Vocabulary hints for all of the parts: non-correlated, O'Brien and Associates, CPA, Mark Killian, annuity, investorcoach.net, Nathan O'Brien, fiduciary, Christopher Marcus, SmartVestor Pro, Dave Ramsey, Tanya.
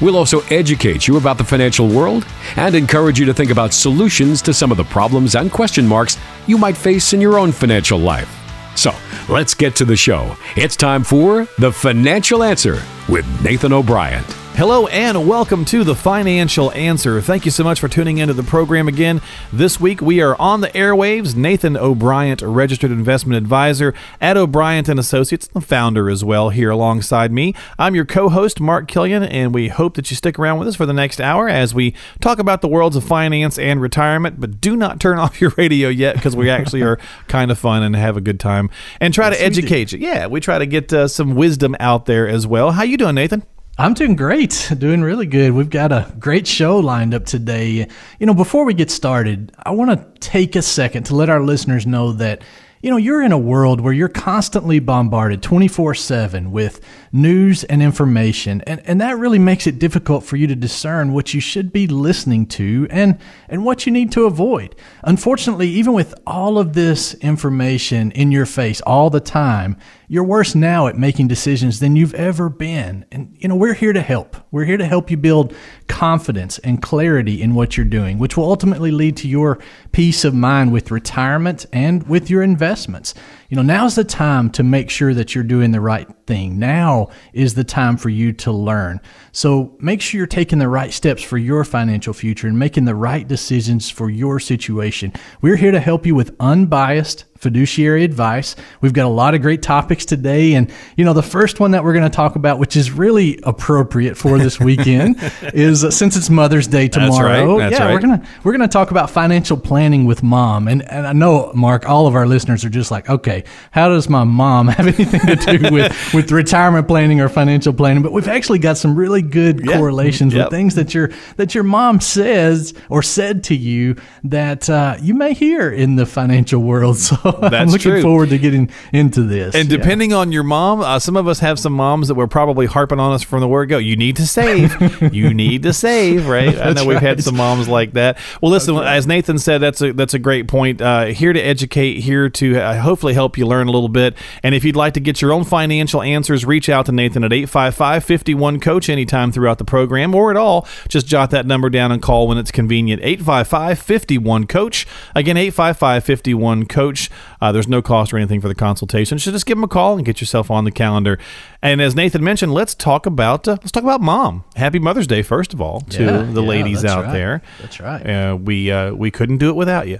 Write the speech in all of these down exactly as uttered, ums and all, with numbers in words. We'll also educate you about the financial world and encourage you to think about solutions to some of the problems and question marks you might face in your own financial life. So, let's get to the show. It's time for The Financial Answer with Nathan O'Brien. Hello and welcome to The Financial Answer. Thank you so much for tuning into the program again. This week we are on the airwaves. Nathan O'Brien, Registered Investment Advisor at O'Brien and Associates, the founder as well, here alongside me. I'm your co-host, Mark Killian, and we hope that you stick around with us for the next hour as we talk about the worlds of finance and retirement. But do not turn off your radio yet, because we actually are kind of fun and have a good time and try yes, to educate you. Yeah, we try to get uh, some wisdom out there as well. How you doing, Nathan? I'm doing great, doing really good. We've got a great show lined up today. You know, before we get started, I want to take a second to let our listeners know that, you know, you're in a world where you're constantly bombarded twenty-four seven with news and information, and, and that really makes it difficult for you to discern what you should be listening to and, and what you need to avoid. Unfortunately, even with all of this information in your face all the time, you're worse now at making decisions than you've ever been. And, you know, we're here to help. We're here to help you build confidence and clarity in what you're doing, which will ultimately lead to your peace of mind with retirement and with your investments. You know, now's the time to make sure that you're doing the right thing. Now is the time for you to learn. So make sure you're taking the right steps for your financial future and making the right decisions for your situation. We're here to help you with unbiased fiduciary advice. We've got a lot of great topics today. And, you know, the first one that we're going to talk about, which is really appropriate for this weekend, is uh, since it's Mother's Day tomorrow. That's right. That's yeah, right. We're going to we're going to talk about financial planning with mom. And, and I know, Mark, all of our listeners are just like, okay, how does my mom have anything to do with, with retirement planning or financial planning? But we've actually got some really good yeah. correlations yep. with things that your that your mom says or said to you that uh, you may hear in the financial world. So That's I'm looking true. forward to getting into this. And depending yeah. on your mom, uh, some of us have some moms that were probably harping on us from the word go. You need to save. you need to save, right? I know right. we've had some moms like that. Well, listen, okay. as Nathan said, that's a that's a great point. Uh, here to educate, here to uh, hopefully help you learn a little bit. And if you'd like to get your own financial answers, reach out to Nathan at eight five five, five one, coach anytime throughout the program or at all. Just jot that number down and call when it's convenient. eight five five, five one, coach. Again, eight five five, five one, coach. Uh, there's no cost or anything for the consultation. So just give them a call and get yourself on the calendar. And as Nathan mentioned, let's talk about uh, let's talk about mom. Happy Mother's Day, first of all, to yeah, the yeah, ladies out right. there. That's right. Uh, we uh, we couldn't do it without you.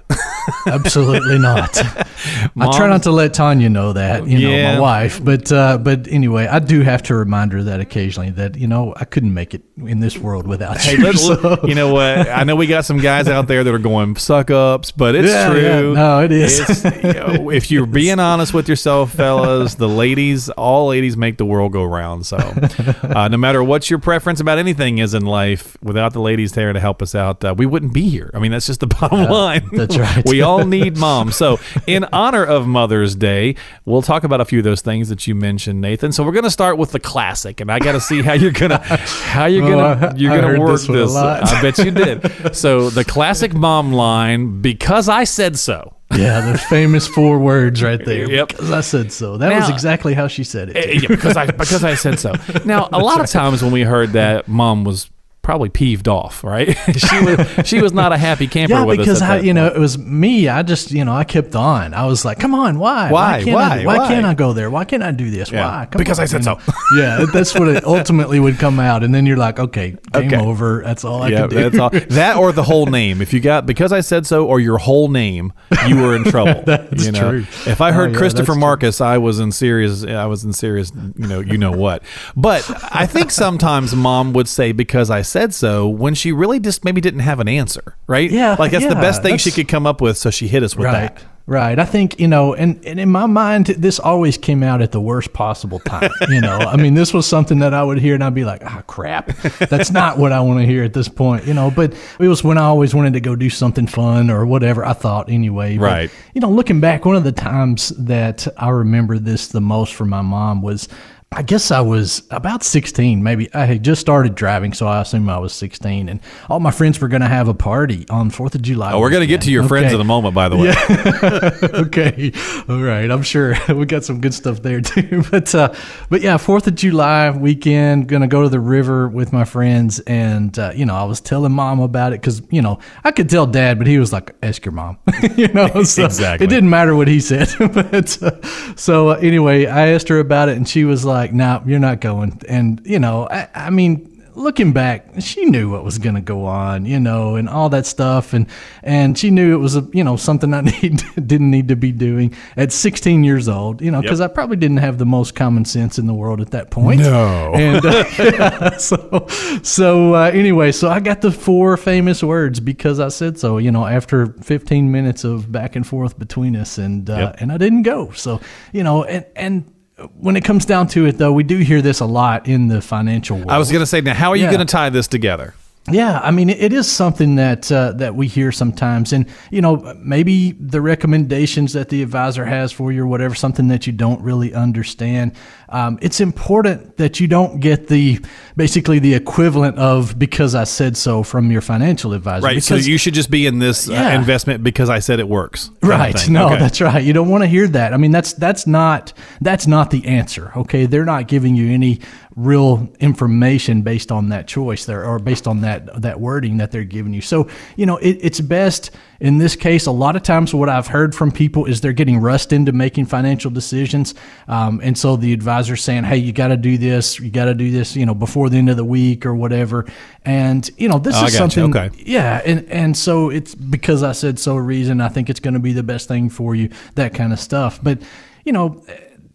Absolutely not. Mom, I try not to let Tanya know that, you know, yeah. my wife. But uh, but anyway, I do have to remind her that occasionally that, you know, I couldn't make it in this world without hey, you. So. You know what? I know we got some guys out there that are going suck ups, but it's yeah, true. Yeah. No, it is. It's, you know, if you're being honest with yourself, fellas, the ladies, all ladies make the world go round. So uh, no matter what your preference about anything is in life, without the ladies there to help us out, uh, we wouldn't be here. I mean, that's just the bottom yeah, line. That's right. We all need mom. So in honor of Mother's Day, we'll talk about a few of those things that you mentioned, Nathan. So we're going to start with the classic, and I got to see how you're going to how you're well, going to you're going to work this. this. I bet you did. So the classic mom line, because I said so. Yeah, the famous four words right there. Yep. Because I said so. That now, was exactly how she said it. Yeah, because I because I said so. Now, a lot right. of times when we heard that, mom was probably peeved off, right? she was she was not a happy camper yeah, with us. Yeah, because I, you point. know, it was me. I just, you know, I kept on. I was like, come on, why? Why? Why can't, why? I, why why? can't I go there? Why can't I do this? Yeah. Why? Come because on. I said so. yeah, that's what it ultimately would come out. And then you're like, okay, game okay. over. That's all I yeah, can do. That's all. That or the whole name. If you got because I said so or your whole name, you were in trouble. that's you know? true. If I heard oh, yeah, Christopher Marcus, true. I was in serious, I was in serious, you know, you know what. But I think sometimes mom would say, because I said said so when she really just maybe didn't have an answer, right? Yeah. Like that's yeah, the best thing she could come up with, so she hit us with right. that. Right. I think, you know, and, and in my mind, this always came out at the worst possible time. You know, I mean, this was something that I would hear and I'd be like, ah, crap, that's not what I want to hear at this point, you know, but it was when I always wanted to go do something fun or whatever I thought anyway. But, right. You know, looking back, one of the times that I remember this the most from my mom was, I guess I was about sixteen, maybe. I had just started driving, so I assume I was sixteen. And all my friends were going to have a party on fourth of July. Oh, we're going to get to your okay. friends in a moment, by the way. Yeah. Okay. All right. I'm sure we got some good stuff there, too. But, uh, but yeah, fourth of July weekend, going to go to the river with my friends. And, uh, you know, I was telling Mom about it because, you know, I could tell Dad, but he was like, ask your mom. You know, so exactly. It didn't matter what he said. But, uh, so uh, anyway, I asked her about it, and she was like, like, no, nah, you're not going. And, you know, I, I mean, looking back, she knew what was going to go on, you know, and all that stuff. And, and she knew it was, a, you know, something I need, didn't need to be doing at sixteen years old, you know, because yep. I probably didn't have the most common sense in the world at that point. No. And uh, yeah, so, so uh, anyway, so I got the four famous words because I said so, you know, after fifteen minutes of back and forth between us and, uh, yep. and I didn't go. So, you know, and, and, when it comes down to it, though, we do hear this a lot in the financial world. I was going to say, now, how are you yeah. going to tie this together? Yeah, I mean, it is something that uh, that we hear sometimes. And, you know, maybe the recommendations that the advisor has for you or whatever, something that you don't really understand. Um, it's important that you don't get the basically the equivalent of because I said so from your financial advisor. Right. Because, so you should just be in this yeah. uh, investment because I said it works. Right. No, okay. That's right. You don't want to hear that. I mean, that's that's not that's not the answer. OK, they're not giving you any real information based on that choice there or based on that that wording that they're giving you. So, you know, it, it's best in this case. A lot of times what I've heard from people is they're getting rushed into making financial decisions. Um, and so the advisor saying, hey, you got to do this, you got to do this, you know, before the end of the week or whatever. And, you know, this oh, is something. Okay. Yeah. And, and so it's because I said so reason, I think it's going to be the best thing for you, that kind of stuff. But, you know,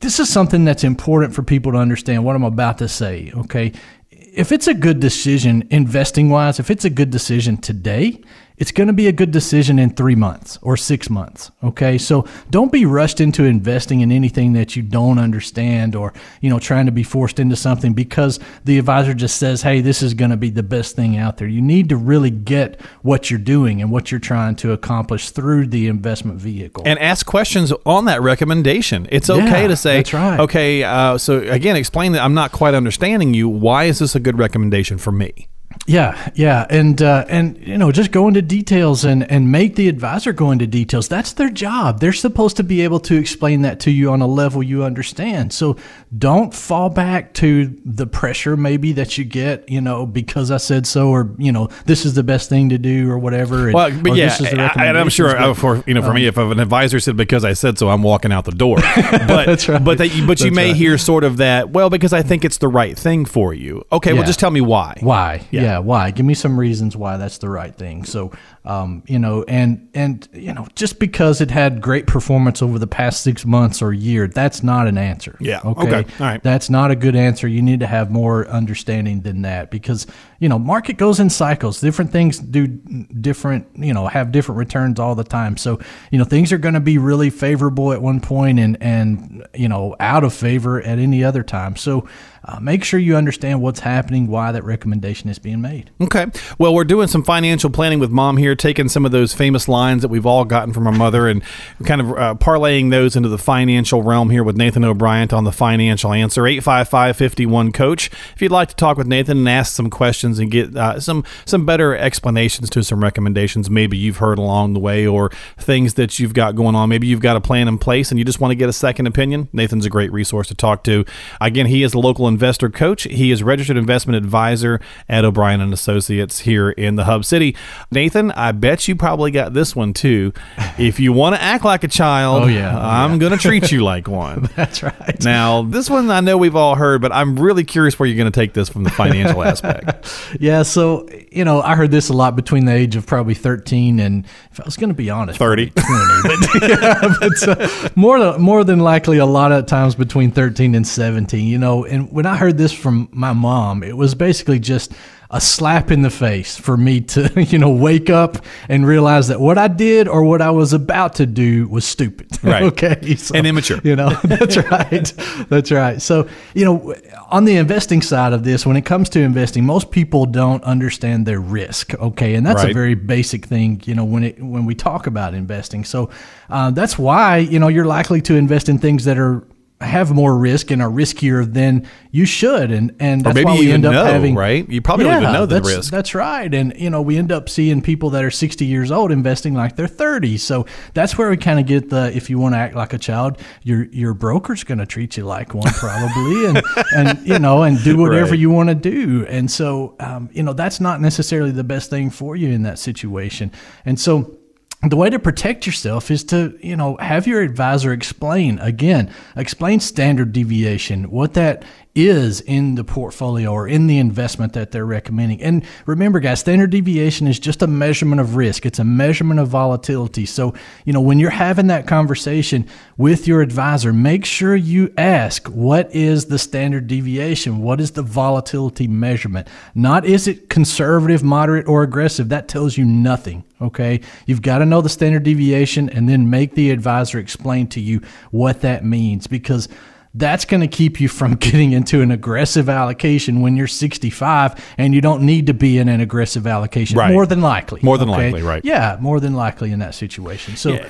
this is something that's important for people to understand what I'm about to say, okay? If it's a good decision, investing-wise, if it's a good decision today, it's going to be a good decision in three months or six months, okay? So don't be rushed into investing in anything that you don't understand or, you know, trying to be forced into something because the advisor just says, hey, this is going to be the best thing out there. You need to really get what you're doing and what you're trying to accomplish through the investment vehicle. And ask questions on that recommendation. It's okay yeah, to say, that's right. okay, uh, so again, explain that I'm not quite understanding you. Why is this a good recommendation for me? Yeah, yeah. And, uh, and you know, just go into details and, and make the advisor go into details. That's their job. They're supposed to be able to explain that to you on a level you understand. So don't fall back to the pressure maybe that you get, you know, because I said so, or, you know, this is the best thing to do or whatever. And, well, but or yeah, this is the recommendation. And I'm sure but, for, you know, for um, me, if an advisor said, because I said so, I'm walking out the door. But that's right. But, that, but you that's may right. hear sort of that, well, because I think it's the right thing for you. Okay, yeah. Well, just tell me why. Why, yeah. yeah. Yeah, why? Give me some reasons why that's the right thing. So, um, you know, and and you know, just because it had great performance over the past six months or year, that's not an answer. Yeah. Okay. okay. All right. That's not a good answer. You need to have more understanding than that because you know, market goes in cycles. Different things do different. You know, have different returns all the time. So, you know, things are going to be really favorable at one point and and you know, out of favor at any other time. So. Uh, make sure you understand what's happening, why that recommendation is being made. Okay. Well, we're doing some financial planning with Mom here, taking some of those famous lines that we've all gotten from our mother and kind of uh, parlaying those into the financial realm here with Nathan O'Brien on The Financial Answer, eight five five, five one, coach. If you'd like to talk with Nathan and ask some questions and get uh, some, some better explanations to some recommendations maybe you've heard along the way or things that you've got going on, maybe you've got a plan in place and you just want to get a second opinion, Nathan's a great resource to talk to. Again, he is a local investor coach. He is registered investment advisor at O'Brien and Associates here in the Hub City. Nathan, I bet you probably got this one too. If you want to act like a child, oh, yeah. oh, I'm yeah. going to treat you like one. That's right. Now, this one I know we've all heard, but I'm really curious where you're going to take this from the financial aspect. Yeah. So, you know, I heard this a lot between the age of probably thirteen and, if I was going to be honest, thirty. twenty, but, yeah, but uh, more, more than likely a lot of times between thirteen and seventeen, you know, and when I heard this from my mom, it was basically just a slap in the face for me to, you know, wake up and realize that what I did or what I was about to do was stupid. Right. Okay. So, and immature. You know, that's right. That's right. So, you know, on the investing side of this, when it comes to investing, most people don't understand their risk. Okay. And that's right. a very basic thing, you know, when it, when we talk about investing. So uh, that's why, you know, you're likely to invest in things that are, have more risk and are riskier than you should. And, and that's maybe why we end up know, having, right. You probably yeah, don't even know the that's, risk. That's right. And, you know, we end up seeing people that are sixty years old investing like they're thirty. So that's where we kind of get the, if you want to act like a child, your, your broker's going to treat you like one probably and, and, you know, and do whatever right. you want to do. And so, um, you know, that's not necessarily the best thing for you in that situation. And so, the way to protect yourself is to, you know, have your advisor explain, again, explain standard deviation, what that is in the portfolio or in the investment that they're recommending. And remember, guys, standard deviation is just a measurement of risk. It's a measurement of volatility. So, you know, when you're having that conversation with your advisor, make sure you ask, what is the standard deviation? What is the volatility measurement? Not is it conservative, moderate, or aggressive? That tells you nothing. Okay. You've got to know the standard deviation and then make the advisor explain to you what that means, because that's going to keep you from getting into an aggressive allocation when you're sixty-five and you don't need to be in an aggressive allocation. Right. More than likely. More than okay? likely, right. Yeah, more than likely in that situation. So, yeah.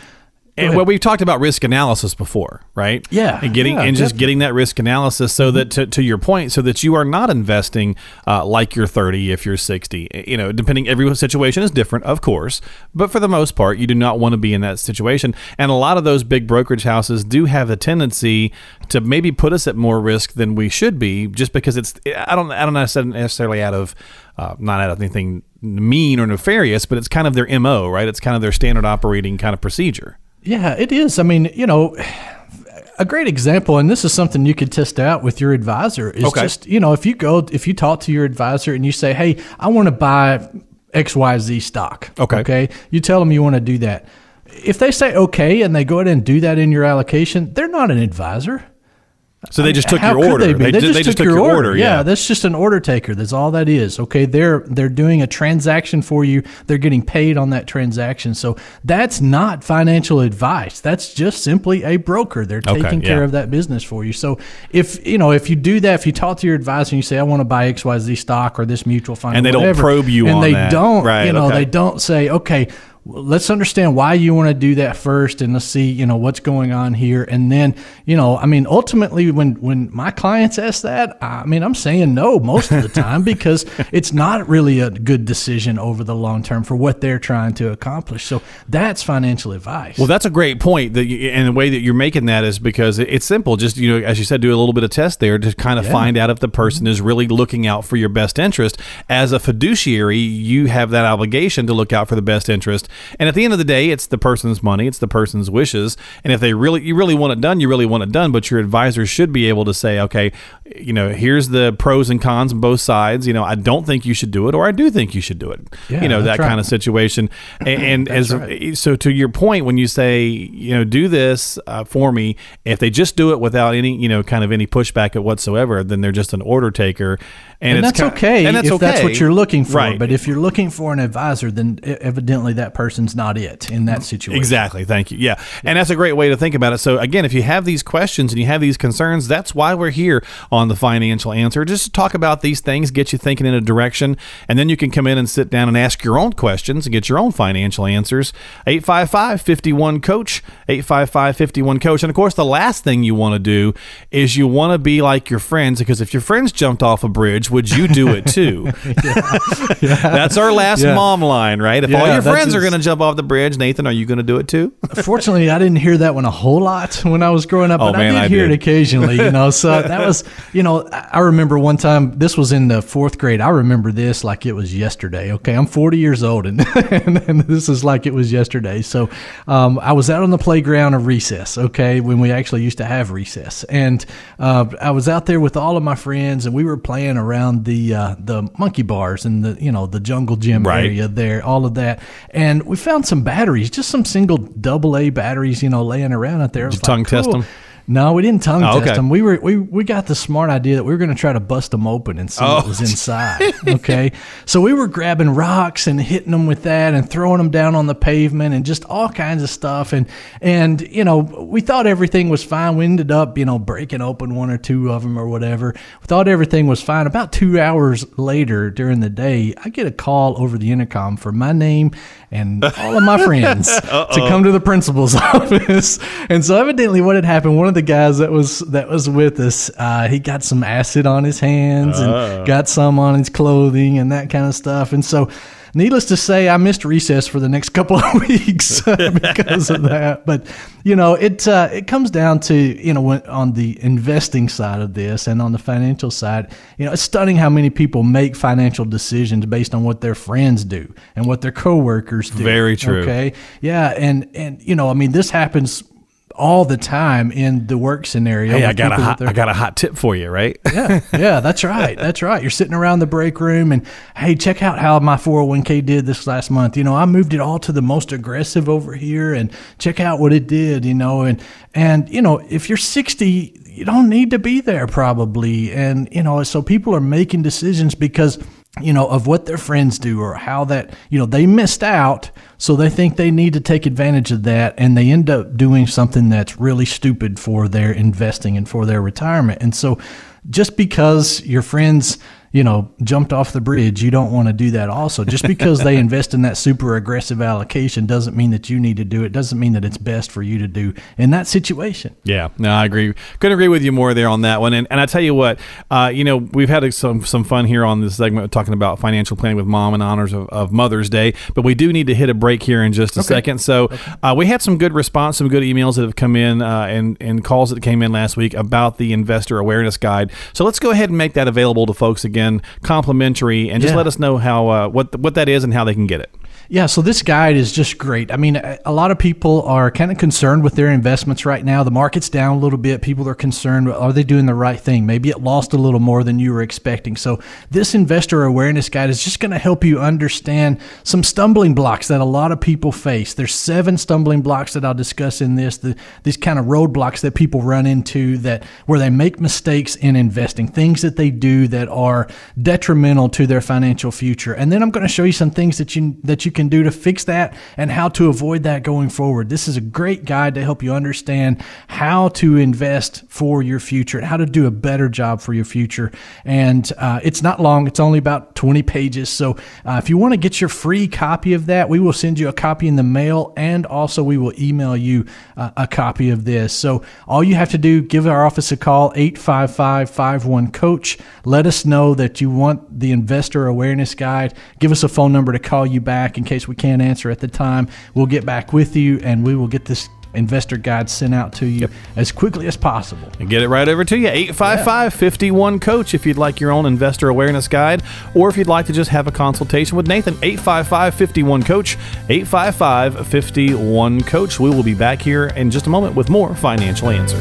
And well, we've talked about risk analysis before, right? Yeah. And getting yeah, and just definitely. getting that risk analysis so that, to, to your point, so that you are not investing uh, like you're thirty if you're sixty. You know, depending, every situation is different, of course. But for the most part, you do not want to be in that situation. And a lot of those big brokerage houses do have a tendency to maybe put us at more risk than we should be, just because it's, I don't, I don't necessarily out of, uh, not out of anything mean or nefarious, but it's kind of their M O, right? It's kind of their standard operating kind of procedure. Yeah, it is. I mean, you know, a great example, and this is something you could test out with your advisor, is okay. just, you know, if you go, if you talk to your advisor and you say, hey, I want to buy X Y Z stock. Okay. Okay. You tell them you want to do that. If they say, okay, and they go ahead and do that in your allocation, they're not an advisor. So they just took I mean, your order. They, they, they, just, they took just took your order. order. Yeah. yeah, that's just an order taker. That's all that is. Okay, they're they're doing a transaction for you. They're getting paid on that transaction. So that's not financial advice. That's just simply a broker. They're taking okay, yeah. care of that business for you. So if you know if you do that, if you talk to your advisor and you say, I want to buy X Y Z stock or this mutual fund, and they whatever, don't probe you and on they that. don't, right, you know, okay. they don't say, okay, let's understand why you want to do that first, and let's see, you know, what's going on here. And then, you know, I mean, ultimately, when, when my clients ask that, I mean, I'm saying no most of the time because it's not really a good decision over the long term for what they're trying to accomplish. So that's financial advice. Well, that's a great point. That you, and the way that you're making that is because it's simple. Just, you know, as you said, do a little bit of test there to kind of yeah. find out if the person is really looking out for your best interest. As a fiduciary, you have that obligation to look out for the best interest. And at the end of the day, it's the person's money, it's the person's wishes. And if they really, you really want it done, you really want it done. But your advisor should be able to say, okay, you know, here's the pros and cons on both sides. You know, I don't think you should do it, or I do think you should do it. Yeah, you know, that right. kind of situation. And, and as right. so, to your point, when you say, you know, do this uh, for me, if they just do it without any, you know, kind of any pushback whatsoever, then they're just an order taker. And, and it's that's kind of, okay. And that's if okay. that's what you're looking for. Right. But if you're looking for an advisor, then evidently that person. person's not it in that situation. Exactly. Thank you. Yeah. yeah. And that's a great way to think about it. So again, if you have these questions and you have these concerns, that's why we're here on The Financial Answer, just to talk about these things, get you thinking in a direction, and then you can come in and sit down and ask your own questions and get your own financial answers. eight five five, five one, COACH, eight five five, five one, COACH. And of course, the last thing you want to do is you want to be like your friends, because if your friends jumped off a bridge, would you do it too? yeah. Yeah. That's our last yeah. mom line, right? If yeah, all your friends are going to jump off the bridge, Nathan, are you going to do it too? Fortunately, I didn't hear that one a whole lot when I was growing up, but oh, man, I did I hear did. it occasionally, you know, so that was, you know, I remember one time, this was in the fourth grade. I remember this like it was yesterday. Okay. I'm forty years old and, and, and this is like it was yesterday. So um, I was out on the playground of recess. Okay. When we actually used to have recess, and uh, I was out there with all of my friends, and we were playing around the, uh, the monkey bars and the, you know, the jungle gym right. area there, all of that. And we found some batteries, just some single double A batteries, you know, laying around out there. Did you like, tongue cool. test them? No, we didn't tongue oh, test okay. them. We were we, we got the smart idea that we were going to try to bust them open and see oh. what was inside. Okay, so we were grabbing rocks and hitting them with that and throwing them down on the pavement and just all kinds of stuff. And and you know, we thought everything was fine. We ended up you know breaking open one or two of them or whatever. We thought everything was fine. About two hours later during the day, I get a call over the intercom for my name and all of my friends to come to the principal's office. And so evidently, what had happened, one of the guys that was that was with us, uh, he got some acid on his hands uh. and got some on his clothing and that kind of stuff. And so, needless to say, I missed recess for the next couple of weeks because of that. But you know, it uh, it comes down to you know on the investing side of this and on the financial side, you know, it's stunning how many people make financial decisions based on what their friends do and what their coworkers do. Very true. Okay, yeah, and and you know, I mean, this happens all the time in the work scenario. Hey, I got a hot, I got a hot tip for you, right? yeah, yeah, that's right, that's right. You're sitting around the break room, and hey, check out how my four oh one k did this last month. You know, I moved it all to the most aggressive over here, and check out what it did. You know, and and you know, if you're sixty, you don't need to be there probably, and you know, so people are making decisions because, you know, of what their friends do or how that, you know, they missed out. So they think they need to take advantage of that. And they end up doing something that's really stupid for their investing and for their retirement. And so just because your friends, you know, jumped off the bridge, you don't want to do that also. Just because they invest in that super aggressive allocation doesn't mean that you need to do it. Doesn't mean that it's best for you to do in that situation. Yeah, no, I agree. Couldn't agree with you more there on that one. And and I tell you what, uh, you know, we've had some some fun here on this segment talking about financial planning with Mom in honors of, of Mother's Day. But we do need to hit a break here in just a okay. second. So uh, we had some good response, some good emails that have come in uh, and, and calls that came in last week about the Investor Awareness Guide. So let's go ahead and make that available to folks again, complimentary, and just yeah. let us know how uh, what what that is and how they can get it. Yeah, so this guide is just great. I mean, a lot of people are kind of concerned with their investments right now. The market's down a little bit. People are concerned, are they doing the right thing? Maybe it lost a little more than you were expecting. So this Investor Awareness Guide is just going to help you understand some stumbling blocks that a lot of people face. There's seven stumbling blocks that I'll discuss in this, the, these kind of roadblocks that people run into that where they make mistakes in investing, things that they do that are detrimental to their financial future. And then I'm going to show you some things that you that you can do to fix that and how to avoid that going forward. This is a great guide to help you understand how to invest for your future and how to do a better job for your future. And uh, it's not long. It's only about twenty pages. So uh, if you want to get your free copy of that, we will send you a copy in the mail, and also we will email you uh, a copy of this. So all you have to do, give our office a call, eight five five, five one, coach. Let us know that you want the Investor Awareness Guide. Give us a phone number to call you back, and in case we can't answer at the time, we'll get back with you and we will get this investor guide sent out to you yep. as quickly as possible. And get it right over to you, eight five five, five one, coach, if you'd like your own Investor Awareness Guide, or if you'd like to just have a consultation with Nathan, eight five five, five one, coach, eight five five, five one, coach. We will be back here in just a moment with more Financial Answer.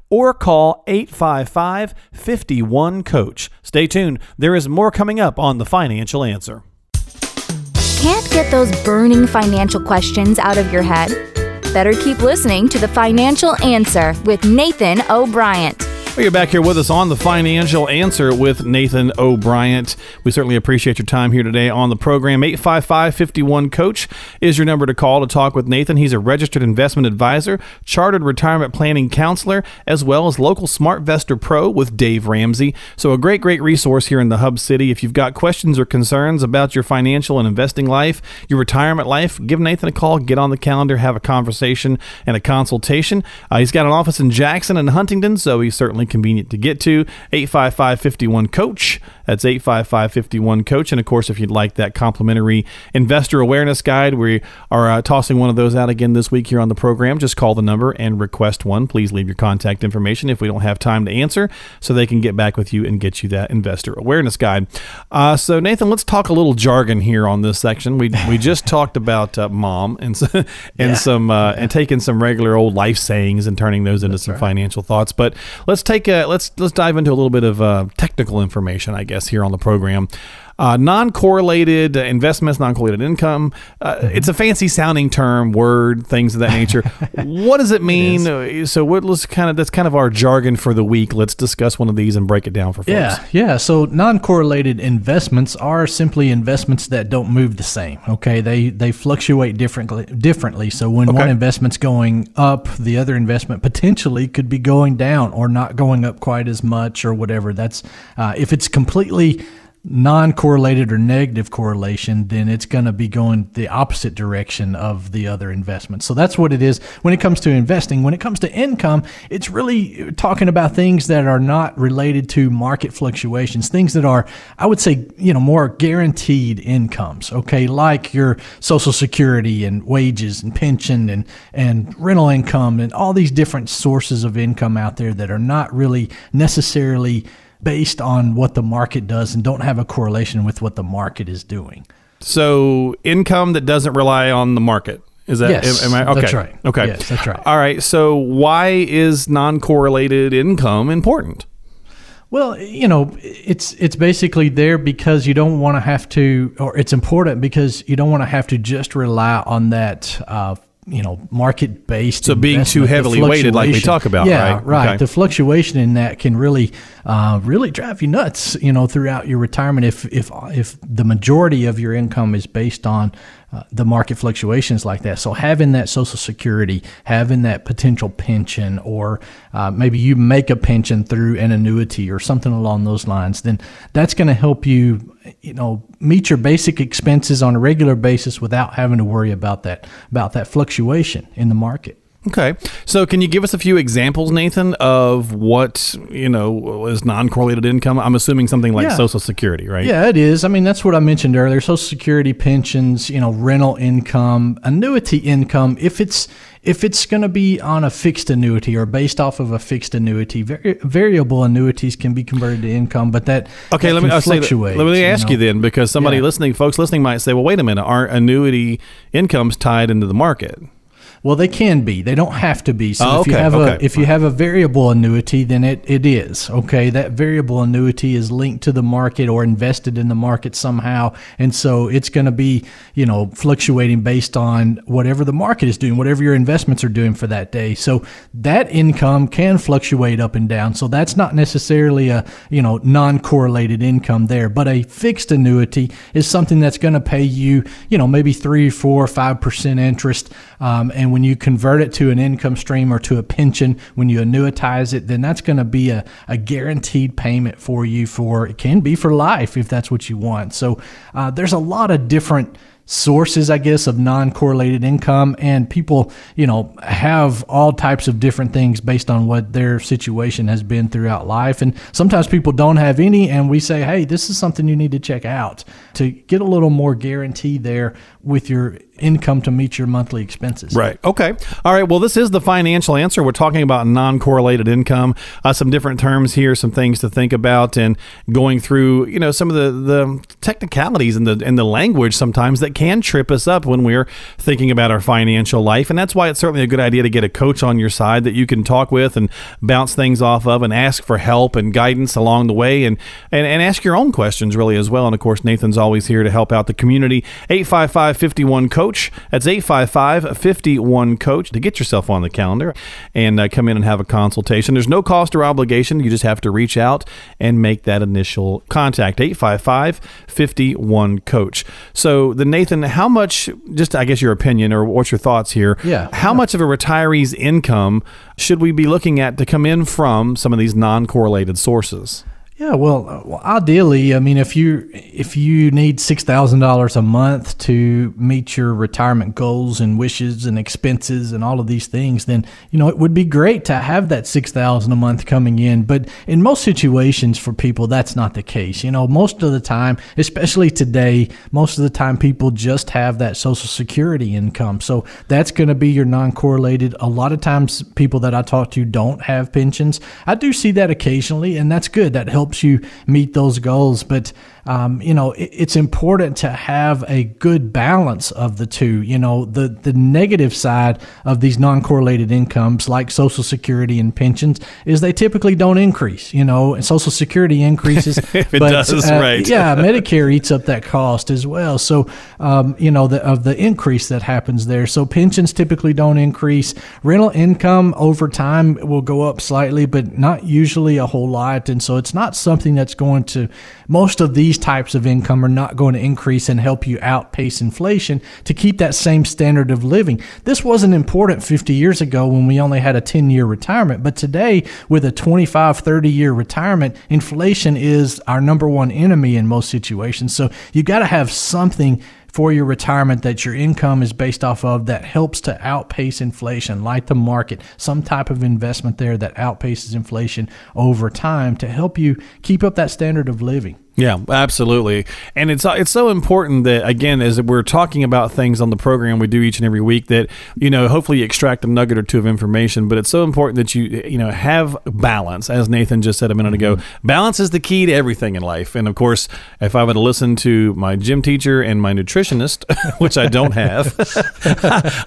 or call eight five five, five one, coach. Stay tuned. There is more coming up on The Financial Answer. Can't get those burning financial questions out of your head? Better keep listening to The Financial Answer with Nathan O'Brien. Well, you're back here with us on The Financial Answer with Nathan O'Brien. We certainly appreciate your time here today on the program. eight five five, five one, coach is your number to call to talk with Nathan. He's a registered investment advisor, chartered retirement planning counselor, as well as local SmartVestor Pro with Dave Ramsey. So a great, great resource here in the Hub City. If you've got questions or concerns about your financial and investing life, your retirement life, give Nathan a call, get on the calendar, have a conversation and a consultation. Uh, he's got an office in Jackson and Huntington, so he certainly certainly convenient to get to. eight five five, five one, coach. That's eight five five, five one, coach. And of course, if you'd like that complimentary investor awareness guide, we are uh, tossing one of those out again this week here on the program. Just call the number and request one. Please leave your contact information if we don't have time to answer, so they can get back with you and get you that investor awareness guide. Uh, so Nathan, let's talk a little jargon here on this section. We we just talked about uh, mom and so, and yeah. some uh, and taking some regular old life sayings and turning those into That's some right. financial thoughts. But let's take a let's let's dive into a little bit of uh, technical information, I guess, here on the program. Uh, non-correlated investments, non-correlated income. Uh, mm-hmm. It's a fancy sounding term, word, things of that nature. What does it mean? It so what let's kind of, that's kind of our jargon for the week. Let's discuss one of these and break it down for folks. Yeah. Yeah. So non-correlated investments are simply investments that don't move the same. Okay. They, they fluctuate differently, differently. So when okay. one investment's going up, the other investment potentially could be going down or not going up quite as much or whatever. That's, uh, if it's completely non-correlated or negative correlation, then it's going to be going the opposite direction of the other investment. So that's what it is when it comes to investing. When it comes to income, it's really talking about things that are not related to market fluctuations, things that are, I would say, you know, more guaranteed incomes, okay, like your Social Security and wages and pension and, and rental income and all these different sources of income out there that are not really necessarily based on what the market does and don't have a correlation with what the market is doing. So income that doesn't rely on the market. Is that, yes, am I, okay. That's right. Okay. Yes, that's right. All right. So why is non-correlated income important? Well, you know, it's it's basically there because you don't want to have to, or it's important because you don't want to have to just rely on that uh you know, market-based. So being too heavily weighted, like we talk about, yeah, right? right. Okay. The fluctuation in that can really, uh, really drive you nuts, you know, throughout your retirement. If if if the majority of your income is based on uh, the market fluctuations like that, so having that Social Security, having that potential pension, or uh, maybe you make a pension through an annuity or something along those lines, then that's going to help you, you know, meet your basic expenses on a regular basis without having to worry about that, about that fluctuation in the market. Okay. So can you give us a few examples, Nathan, of what, you know, is non-correlated income? I'm assuming something like yeah. Social Security, right? Yeah, it is. I mean, that's what I mentioned earlier. Social Security, pensions, you know, rental income, annuity income. If it's, if it's going to be on a fixed annuity or based off of a fixed annuity, vari- variable annuities can be converted to income, but that okay. That let, me, I'll say that, let me ask you, know? you then, because somebody yeah. listening, folks listening might say, well, wait a minute, aren't annuity incomes tied into the market? Well, they can be. They don't have to be. So oh, okay, if you have okay. a if you have a variable annuity, then it, it is. Okay. That variable annuity is linked to the market or invested in the market somehow. And so it's gonna be, you know, fluctuating based on whatever the market is doing, whatever your investments are doing for that day. So that income can fluctuate up and down. So that's not necessarily a, you know, non-correlated income there. But a fixed annuity is something that's gonna pay you, you know, maybe three, four, five percent interest. Um, and when you convert it to an income stream or to a pension, when you annuitize it, then that's going to be a, a guaranteed payment for you for, it can be for life if that's what you want. So uh, there's a lot of different sources, I guess, of non-correlated income, and people, you know, have all types of different things based on what their situation has been throughout life. And sometimes people don't have any, and we say, hey, this is something you need to check out to get a little more guarantee there with your income to meet your monthly expenses. Right. Okay. All right. Well, this is the financial answer. We're talking about non-correlated income, uh, some different terms here, some things to think about, and going through, you know, some of the, the technicalities and the, and the language sometimes that can trip us up when we're thinking about our financial life. And that's why it's certainly a good idea to get a coach on your side that you can talk with and bounce things off of and ask for help and guidance along the way, and, and, and ask your own questions really as well. And of course, Nathan's always here to help out the community. eight five five, five one, coach. That's eight five five, five one, coach to get yourself on the calendar and uh, come in and have a consultation. There's no cost or obligation. You just have to reach out and make that initial contact, eight five five, five one, coach. So the Nathan, how much, just I guess your opinion or what's your thoughts here, yeah, how yeah. much of a retiree's income should we be looking at to come in from some of these non-correlated sources? Yeah, well, ideally, I mean, if you if you need six thousand dollars a month to meet your retirement goals and wishes and expenses and all of these things, then, you know, it would be great to have that six thousand dollars a month coming in. But in most situations for people, that's not the case. You know, most of the time, especially today, most of the time people just have that Social Security income. So that's going to be your non-correlated. A lot of times people that I talk to don't have pensions. I do see that occasionally, and that's good. That helps you meet those goals. But, um, you know, it, it's important to have a good balance of the two. You know, the, the negative side of these non-correlated incomes like Social Security and pensions is they typically don't increase, you know, and Social Security increases. If it but, does, it's uh, right. Yeah, Medicare eats up that cost as well. So, um, you know, the, of the increase that happens there. So pensions typically don't increase. Rental income over time will go up slightly, but not usually a whole lot. And so it's not something that's going to, most of these types of income are not going to increase and help you outpace inflation to keep that same standard of living. This wasn't important fifty years ago when we only had a ten year retirement, but today with a twenty-five, thirty year retirement, inflation is our number one enemy in most situations. So you got to have something for your retirement that your income is based off of that helps to outpace inflation, like the market, some type of investment there that outpaces inflation over time to help you keep up that standard of living. Yeah, absolutely. And it's it's so important that, again, as we're talking about things on the program we do each and every week, that, you know, hopefully you extract a nugget or two of information, but it's so important that you, you know, have balance. As Nathan just said a minute ago, balance is the key to everything in life. And of course, if I would have listened to my gym teacher and my nutritionist, which I don't have,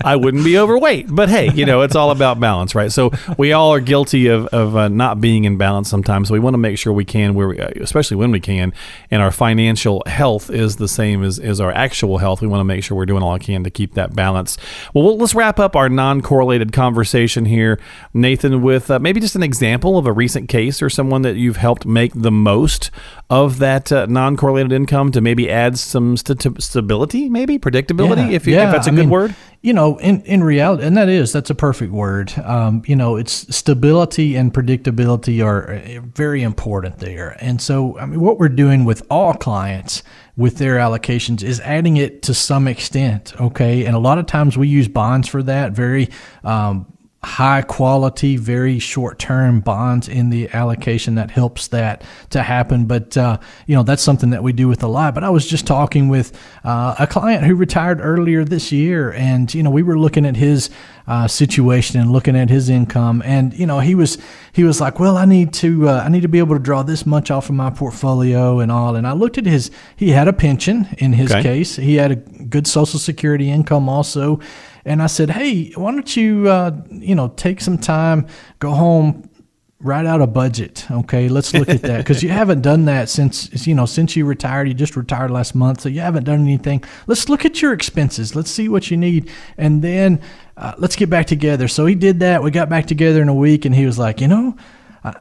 I wouldn't be overweight. But hey, you know, it's all about balance, right? So we all are guilty of, of uh, not being in balance sometimes. So we want to make sure we can, where we, especially when we can. And our financial health is the same as, as our actual health. We want to make sure we're doing all we can to keep that balance. Well, well let's wrap up our non-correlated conversation here, Nathan, with uh, maybe just an example of a recent case or someone that you've helped make the most of that uh, non-correlated income to maybe add some st- stability, maybe predictability, yeah, if, you, yeah. if that's a I good mean, word. You know, in, in reality, and that is, that's a perfect word. Um, you know, it's stability and predictability are very important there. And so, I mean, what we're doing with all clients with their allocations is adding it to some extent. Okay. And a lot of times we use bonds for that, very, um, high quality, very short-term bonds in the allocation that helps that to happen. But, uh, you know, that's something that we do with a lot. But I was just talking with uh, a client who retired earlier this year. And, you know, we were looking at his uh, situation and looking at his income. And, you know, he was he was like, well, I need to uh, I need to be able to draw this much off of my portfolio and all. And I looked at his, he had a pension in his okay. case. He had a good Social Security income also. And I said, hey, why don't you, uh, you know, take some time, go home, write out a budget. Okay, let's look at that because you haven't done that since, you know, since you retired. You just retired last month, so you haven't done anything. Let's look at your expenses. Let's see what you need. And then uh, let's get back together. So he did that. We got back together in a week, and he was like, you know,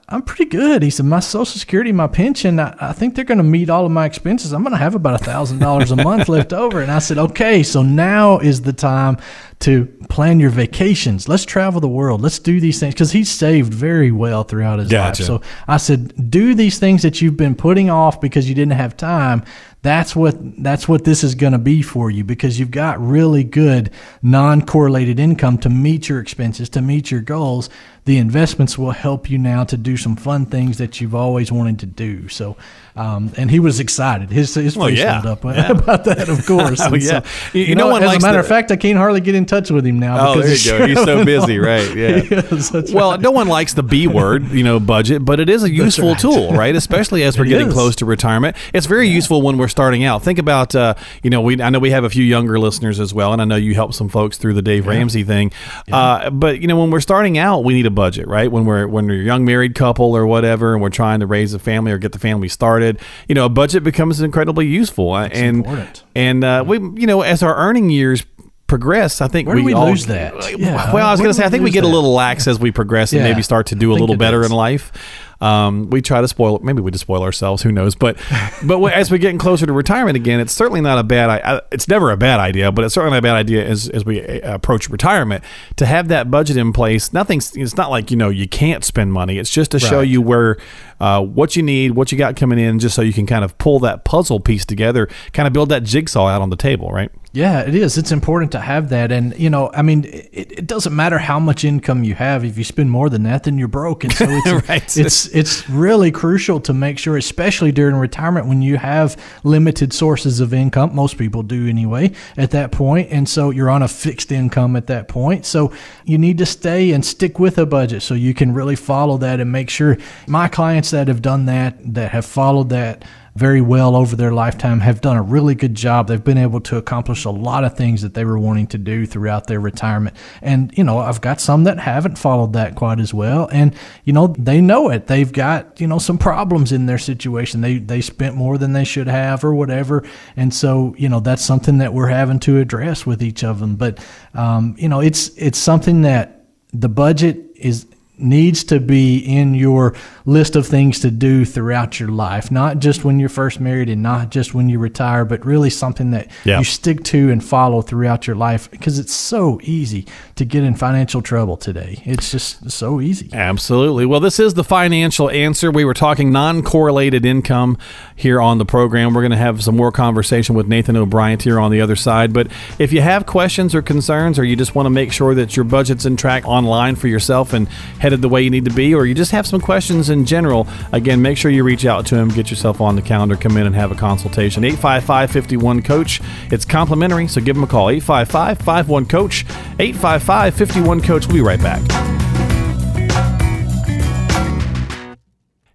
I'm pretty good. He said, my Social Security, my pension, I, I think they're going to meet all of my expenses. I'm going to have about one thousand dollars a month left over. And I said, okay, so now is the time to plan your vacations. Let's travel the world. Let's do these things. Because he saved very well throughout his gotcha. life. So I said, do these things that you've been putting off because you didn't have time. That's what that's what this is going to be for you, because you've got really good non-correlated income to meet your expenses, to meet your goals. The investments will help you now to do some fun things that you've always wanted to do. So, um, and he was excited. His his well, face yeah. lit up yeah. about that, of course. oh, yeah. So, you, you know, no one as likes a matter the, of fact, I can't hardly get in touch with him now. Oh, because there you go. He's so busy, on. right? Yeah. Yes, well, right. No one likes the B word, you know, budget, but it is a useful right. tool, right? Especially as we're it getting is. close to retirement. It's very yeah. useful when we're starting out. Think about, uh, you know, we I know we have a few younger listeners as well, and I know you helped some folks through the Dave yeah. Ramsey thing. Yeah. Uh, but you know, when we're starting out, we need a budget, right? When we're when we're a young married couple or whatever, and we're trying to raise a family or get the family started, you know, a budget becomes incredibly useful. That's and important. and uh, we, you know, as our earning years progress, I think Where we, do we all, lose that. Well, yeah. well I was going to say, I think we get that? a little lax as we progress, yeah. and maybe start to do I a little better does. in life. Um, we try to spoil it. Maybe we just spoil ourselves. Who knows? But but as we're getting closer to retirement again, it's certainly not a bad idea. It's never a bad idea, but it's certainly not a bad idea as, as we approach retirement to have that budget in place. Nothing's. It's not like, you know, you can't spend money. It's just to right. show you where uh, what you need, what you got coming in, just so you can kind of pull that puzzle piece together, kind of build that jigsaw out on the table, right? Yeah, it is. It's important to have that. And, you know, I mean, it, it doesn't matter how much income you have. If you spend more than that, then you're broke. And so it's right. it's it's really crucial to make sure, especially during retirement when you have limited sources of income, most people do anyway at that point. And so you're on a fixed income at that point. So you need to stay and stick with a budget so you can really follow that and make sure. My clients that have done that, that have followed that very well over their lifetime, have done a really good job. They've been able to accomplish a lot of things that they were wanting to do throughout their retirement. And, you know, I've got some that haven't followed that quite as well. And, you know, they know it. They've got, you know, some problems in their situation. They they spent more than they should have or whatever. And so, you know, that's something that we're having to address with each of them. But, um, you know, it's it's something that the budget is needs to be in your list of things to do throughout your life, not just when you're first married and not just when you retire, but really something that yeah. you stick to and follow throughout your life, because it's so easy to get in financial trouble today. It's just so easy. Absolutely. Well, this is the Financial Answer. We were talking non-correlated income here on the program. We're going to have some more conversation with Nathan O'Brien here on the other side. But if you have questions or concerns, or you just want to make sure that your budget's in track online for yourself and headed the way you need to be, or you just have some questions in general, again, make sure you reach out to him, get yourself on the calendar, come in and have a consultation. eight five five, five one, COACH. It's complimentary, so give him a call. eight five five, five one, COACH. eight five five, five one, COACH. We'll be right back.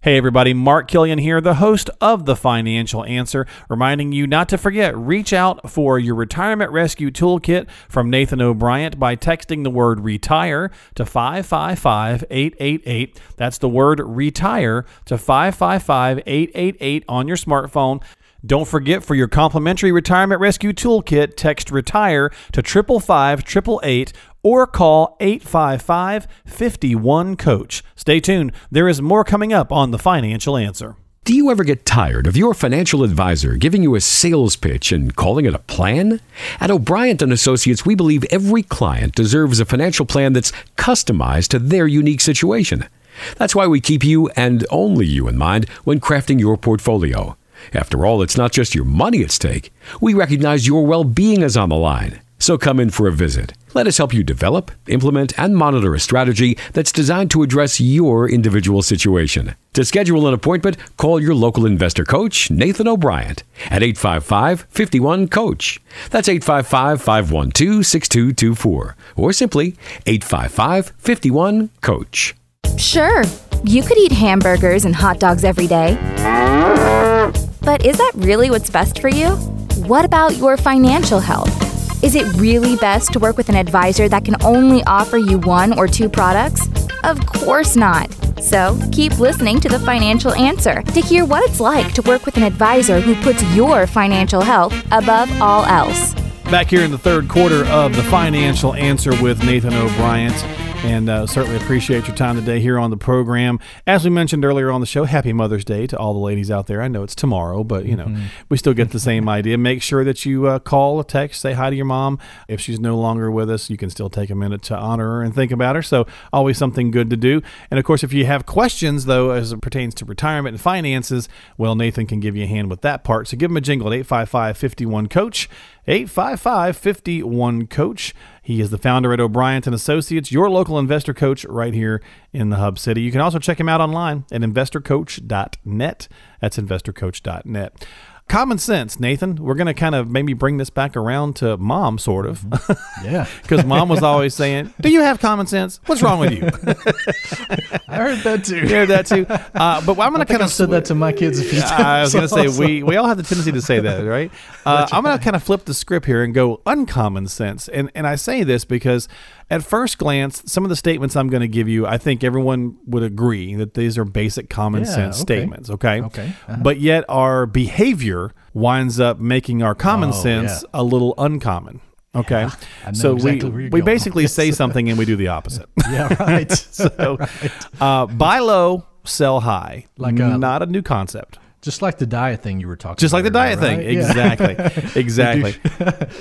Hey everybody, Mark Killian here, the host of The Financial Answer, reminding you not to forget, reach out for your Retirement Rescue Toolkit from Nathan O'Brien by texting the word RETIRE to five five five, eight eight eight. That's the word RETIRE to five five five, eight eight eight on your smartphone. Don't forget, for your complimentary Retirement Rescue Toolkit, text RETIRE to five five five, eight eight eight or call eight five five, five one, COACH. Stay tuned. There is more coming up on The Financial Answer. Do you ever get tired of your financial advisor giving you a sales pitch and calling it a plan? At O'Brien and Associates, we believe every client deserves a financial plan that's customized to their unique situation. That's why we keep you, and only you, in mind when crafting your portfolio. After all, it's not just your money at stake. We recognize your well-being is on the line. So come in for a visit. Let us help you develop, implement, and monitor a strategy that's designed to address your individual situation. To schedule an appointment, call your local investor coach, Nathan O'Brien, at eight five five, five one, COACH. That's eight five five, five one two, six two two four, or simply eight five five, five one, COACH. Sure, you could eat hamburgers and hot dogs every day. But is that really what's best for you? What about your financial health? Is it really best to work with an advisor that can only offer you one or two products? Of course not. So keep listening to The Financial Answer to hear what it's like to work with an advisor who puts your financial health above all else. Back here in the third quarter of The Financial Answer with Nathan O'Brien. And uh, certainly appreciate your time today here on the program. As we mentioned earlier on the show, happy Mother's Day to all the ladies out there. I know it's tomorrow, but you know, mm-hmm. we still get the same idea. Make sure that you uh, call, text, say hi to your mom. If she's no longer with us, you can still take a minute to honor her and think about her. So always something good to do. And of course, if you have questions, though, as it pertains to retirement and finances, well, Nathan can give you a hand with that part. So give him a jingle at eight five five, five one, COACH. eight five five, five one, COACH. He is the founder at O'Brien and Associates, your local investor coach right here in the Hub City. You can also check him out online at investor coach dot net. That's investor coach dot net. Common sense, Nathan. We're going to kind of maybe bring this back around to mom, sort of. Mm-hmm. Yeah. Because mom was always saying, do you have common sense? What's wrong with you? I heard that too. You heard that too. Uh, but I'm going to kind of... I've said that to my kids a few times. I was going to say, we, we all have the tendency to say that, right? Uh, I'm going to kind of flip the script here and go uncommon sense. And, and I say this because at first glance, some of the statements I'm going to give you, I think everyone would agree that these are basic common yeah, sense okay. statements, okay? Okay. Uh-huh. But yet our behavior winds up making our common oh, sense yeah. a little uncommon. Okay. Yeah, I know so exactly we, where you're we going. basically say something and we do the opposite. Yeah, right. So right. Uh, buy low, sell high. Like a, Not a new concept. Just like the diet thing you were talking about. Just like the diet right? thing. Yeah. Exactly. Exactly.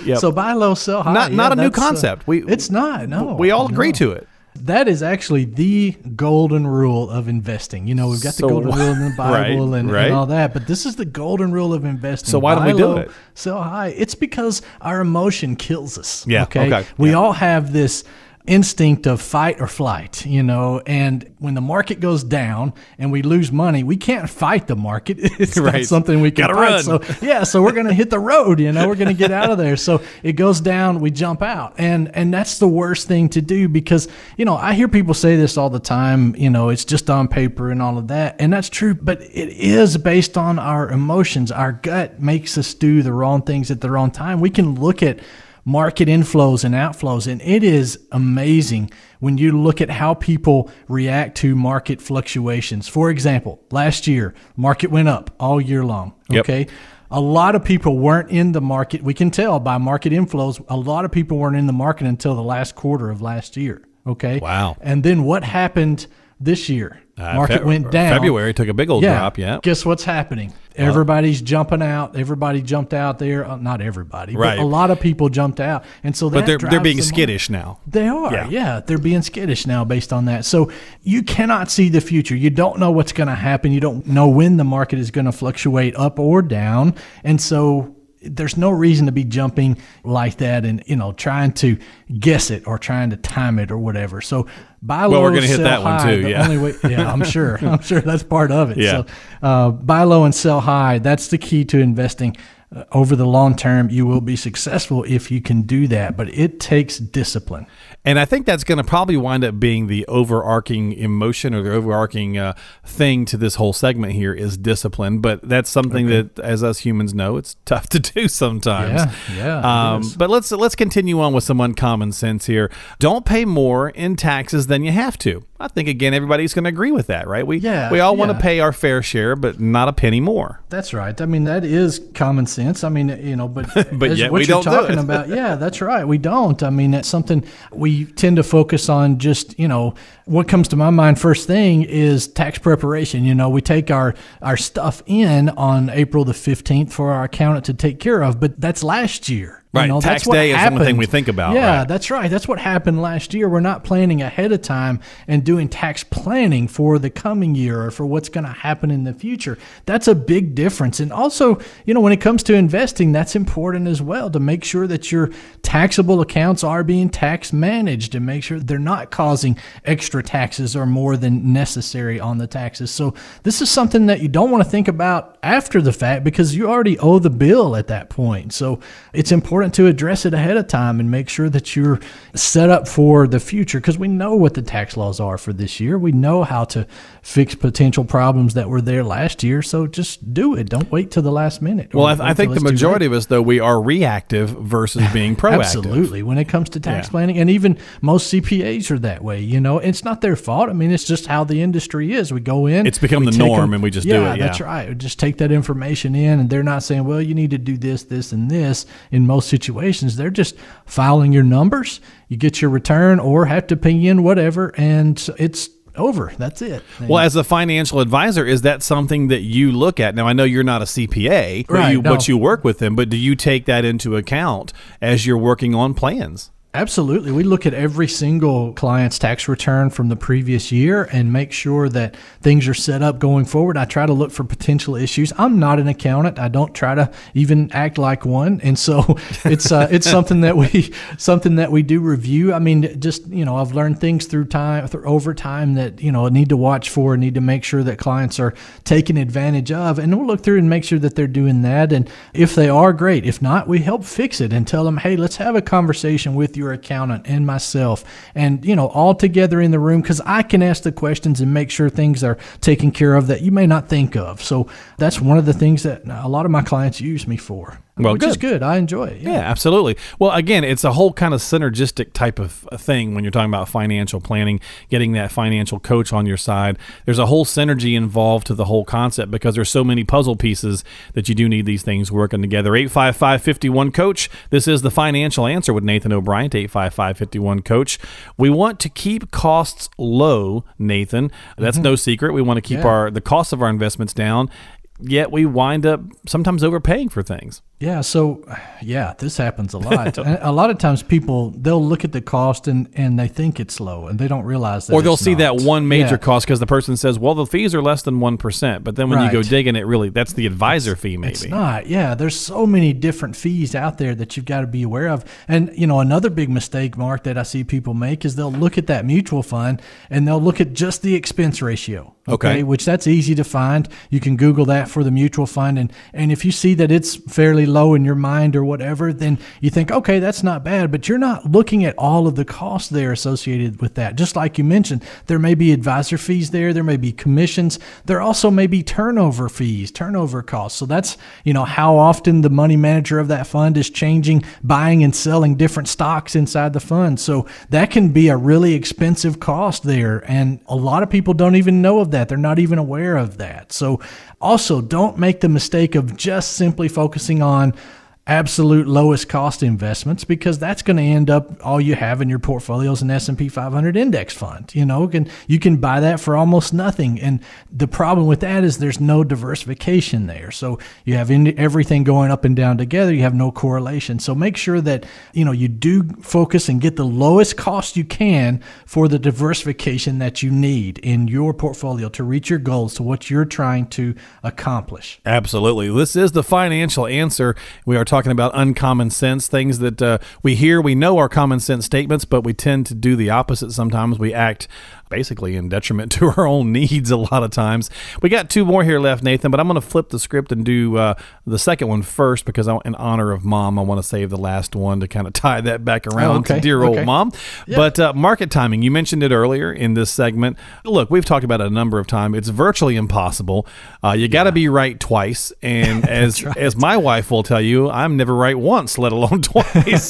Yep. So buy low, sell high. Not, yeah, not a new concept. Uh, we It's not, no. We all agree no. to it. That is actually the golden rule of investing. You know, we've got so, the golden rule in the Bible right, and, right. and all that, but this is the golden rule of investing. So why don't Buy we do low, it? Sell high. It's because our emotion kills us. Yeah. Okay. okay. We yeah. all have this instinct of fight or flight, you know, and when the market goes down and we lose money, we can't fight the market. It's right. not something we can Gotta fight. Run. So yeah, so we're going to hit the road, you know, we're going to get out of there. So it goes down, we jump out. And, and that's the worst thing to do because, you know, I hear people say this all the time, you know, it's just on paper and all of that. And that's true, but it is based on our emotions. Our gut makes us do the wrong things at the wrong time. We can look at market inflows and outflows. And it is amazing when you look at how people react to market fluctuations. For example, last year, market went up all year long. Okay. Yep. A lot of people weren't in the market. We can tell by market inflows, a lot of people weren't in the market until the last quarter of last year. Okay. Wow. And then what happened this year? Uh, market Fe- went down. February took a big old yeah. drop, yeah. Guess what's happening? Everybody's jumping out. Everybody jumped out there. Uh, not everybody, but right. a lot of people jumped out. And so that But they're, they're being skittish now. They are, yeah. yeah. They're being skittish now based on that. So you cannot see the future. You don't know what's going to happen. You don't know when the market is going to fluctuate up or down. And so there's no reason to be jumping like that and, you know, trying to guess it or trying to time it or whatever. So buy low, well, we're going to hit that high, one too. Yeah. Only way, yeah, I'm sure. I'm sure that's part of it. Yeah. So uh, buy low and sell high. That's the key to investing. Uh, over the long term, you will be successful if you can do that, but it takes discipline. And I think that's going to probably wind up being the overarching emotion or the overarching uh, thing to this whole segment here is discipline. But that's something okay. that, as us humans know, it's tough to do sometimes. Yeah, yeah. Um, but let's let's continue on with some uncommon sense here. Don't pay more in taxes than you have to. I think, again, everybody's going to agree with that, right? We yeah, we all yeah. want to pay our fair share, but not a penny more. That's right. I mean, that is common sense. I mean, you know, but, but yet what we you're don't talking do about, yeah, that's right. We don't. I mean, that's something we tend to focus on just, you know, what comes to my mind first thing is tax preparation. You know, we take our, our stuff in on April the fifteenth for our accountant to take care of, but that's last year. Right. You know, Tax day is the only thing we think about. Yeah, right? That's right. That's what happened last year. We're not planning ahead of time and doing tax planning for the coming year or for what's going to happen in the future. That's a big difference. And also, you know, when it comes to investing, that's important as well to make sure that your taxable accounts are being tax managed and make sure they're not causing extra taxes or more than necessary on the taxes. So this is something that you don't want to think about after the fact because you already owe the bill at that point. So it's important to address it ahead of time and make sure that you're set up for the future because we know what the tax laws are for this year. We know how to fix potential problems that were there last year. So just do it. Don't wait till the last minute. Well, I, I think the majority of us, though, we are reactive versus being proactive. Absolutely. When it comes to tax yeah. planning, and even most C P As are that way. You know, it's not their fault. I mean, it's just how the industry is. We go in. It's become the norm them, and we just yeah, do it. Yeah, that's right. We just take that information in and they're not saying, well, you need to do this, this, and this. In most situations, they're just filing your numbers, you get your return or have to ping in whatever, and it's over. That's it. And well, as a financial advisor, is that something that you look at? Now, I know you're not a C P A, right, you, no. but you work with them, but do you take that into account as you're working on plans? Absolutely. We look at every single client's tax return from the previous year and make sure that things are set up going forward. I try to look for potential issues. I'm not an accountant. I don't try to even act like one. And so it's uh, it's something that we something that we do review. I mean, just, you know, I've learned things through time, through over time that, you know, I need to watch for and need to make sure that clients are taken advantage of. And we'll look through and make sure that they're doing that. And if they are, great. If not, we help fix it and tell them, hey, let's have a conversation with your accountant and myself and, you know, all together in the room because I can ask the questions and make sure things are taken care of that you may not think of. So that's one of the things that a lot of my clients use me for. well, which good. is good. I enjoy it. Yeah. yeah, absolutely. Well, again, it's a whole kind of synergistic type of thing when you're talking about financial planning, getting that financial coach on your side. There's a whole synergy involved to the whole concept because there's so many puzzle pieces that you do need these things working together. eight five five, five one, COACH. This is The Financial Answer with Nathan O'Brien, eight five five, five one, COACH. We want to keep costs low, Nathan. That's mm-hmm. no secret. We want to keep yeah. our the cost of our investments down. Yet we wind up sometimes overpaying for things. Yeah. So, yeah, this happens a lot. A lot of times people, they'll look at the cost and, and they think it's low and they don't realize that. Or they'll it's see not. that one major yeah. cost because the person says, well, the fees are less than one percent. But then when right. you go digging, it really, that's the advisor it's, fee maybe. It's not. Yeah. There's so many different fees out there that you've got to be aware of. And, you know, another big mistake, Mark, that I see people make is they'll look at that mutual fund and they'll look at just the expense ratio. Okay. okay. Which that's easy to find. You can Google that for the mutual fund. And, and if you see that it's fairly low in your mind or whatever, then you think, okay, that's not bad, but you're not looking at all of the costs there associated with that. Just like you mentioned, there may be advisor fees there. There may be commissions. There also may be turnover fees, turnover costs. So that's, you know, how often the money manager of that fund is changing, buying and selling different stocks inside the fund. So that can be a really expensive cost there. And a lot of people don't even know of that. They're not even aware of that. So also don't make the mistake of just simply focusing on absolute lowest cost investments, because that's going to end up all you have in your portfolio is an S and P five hundred index fund. You know, can you can buy that for almost nothing. And the problem with that is there's no diversification there. So you have in, everything going up and down together. You have no correlation. So make sure that, you know, you do focus and get the lowest cost you can for the diversification that you need in your portfolio to reach your goals, to what you're trying to accomplish. Absolutely. This is The Financial Answer. We are talking talking about uncommon sense, things that uh, we hear, we know are common sense statements, but we tend to do the opposite. Sometimes we act basically in detriment to our own needs a lot of times. We got two more here left, Nathan, but I'm going to flip the script and do uh, the second one first because I, in honor of Mom, I want to save the last one to kind of tie that back around oh, okay. to dear okay. old Mom. Yeah. But uh, market timing, you mentioned it earlier in this segment. Look, we've talked about it a number of times. It's virtually impossible. Uh, you got to yeah. be right twice. And as right. as my wife will tell you, I'm never right once, let alone twice.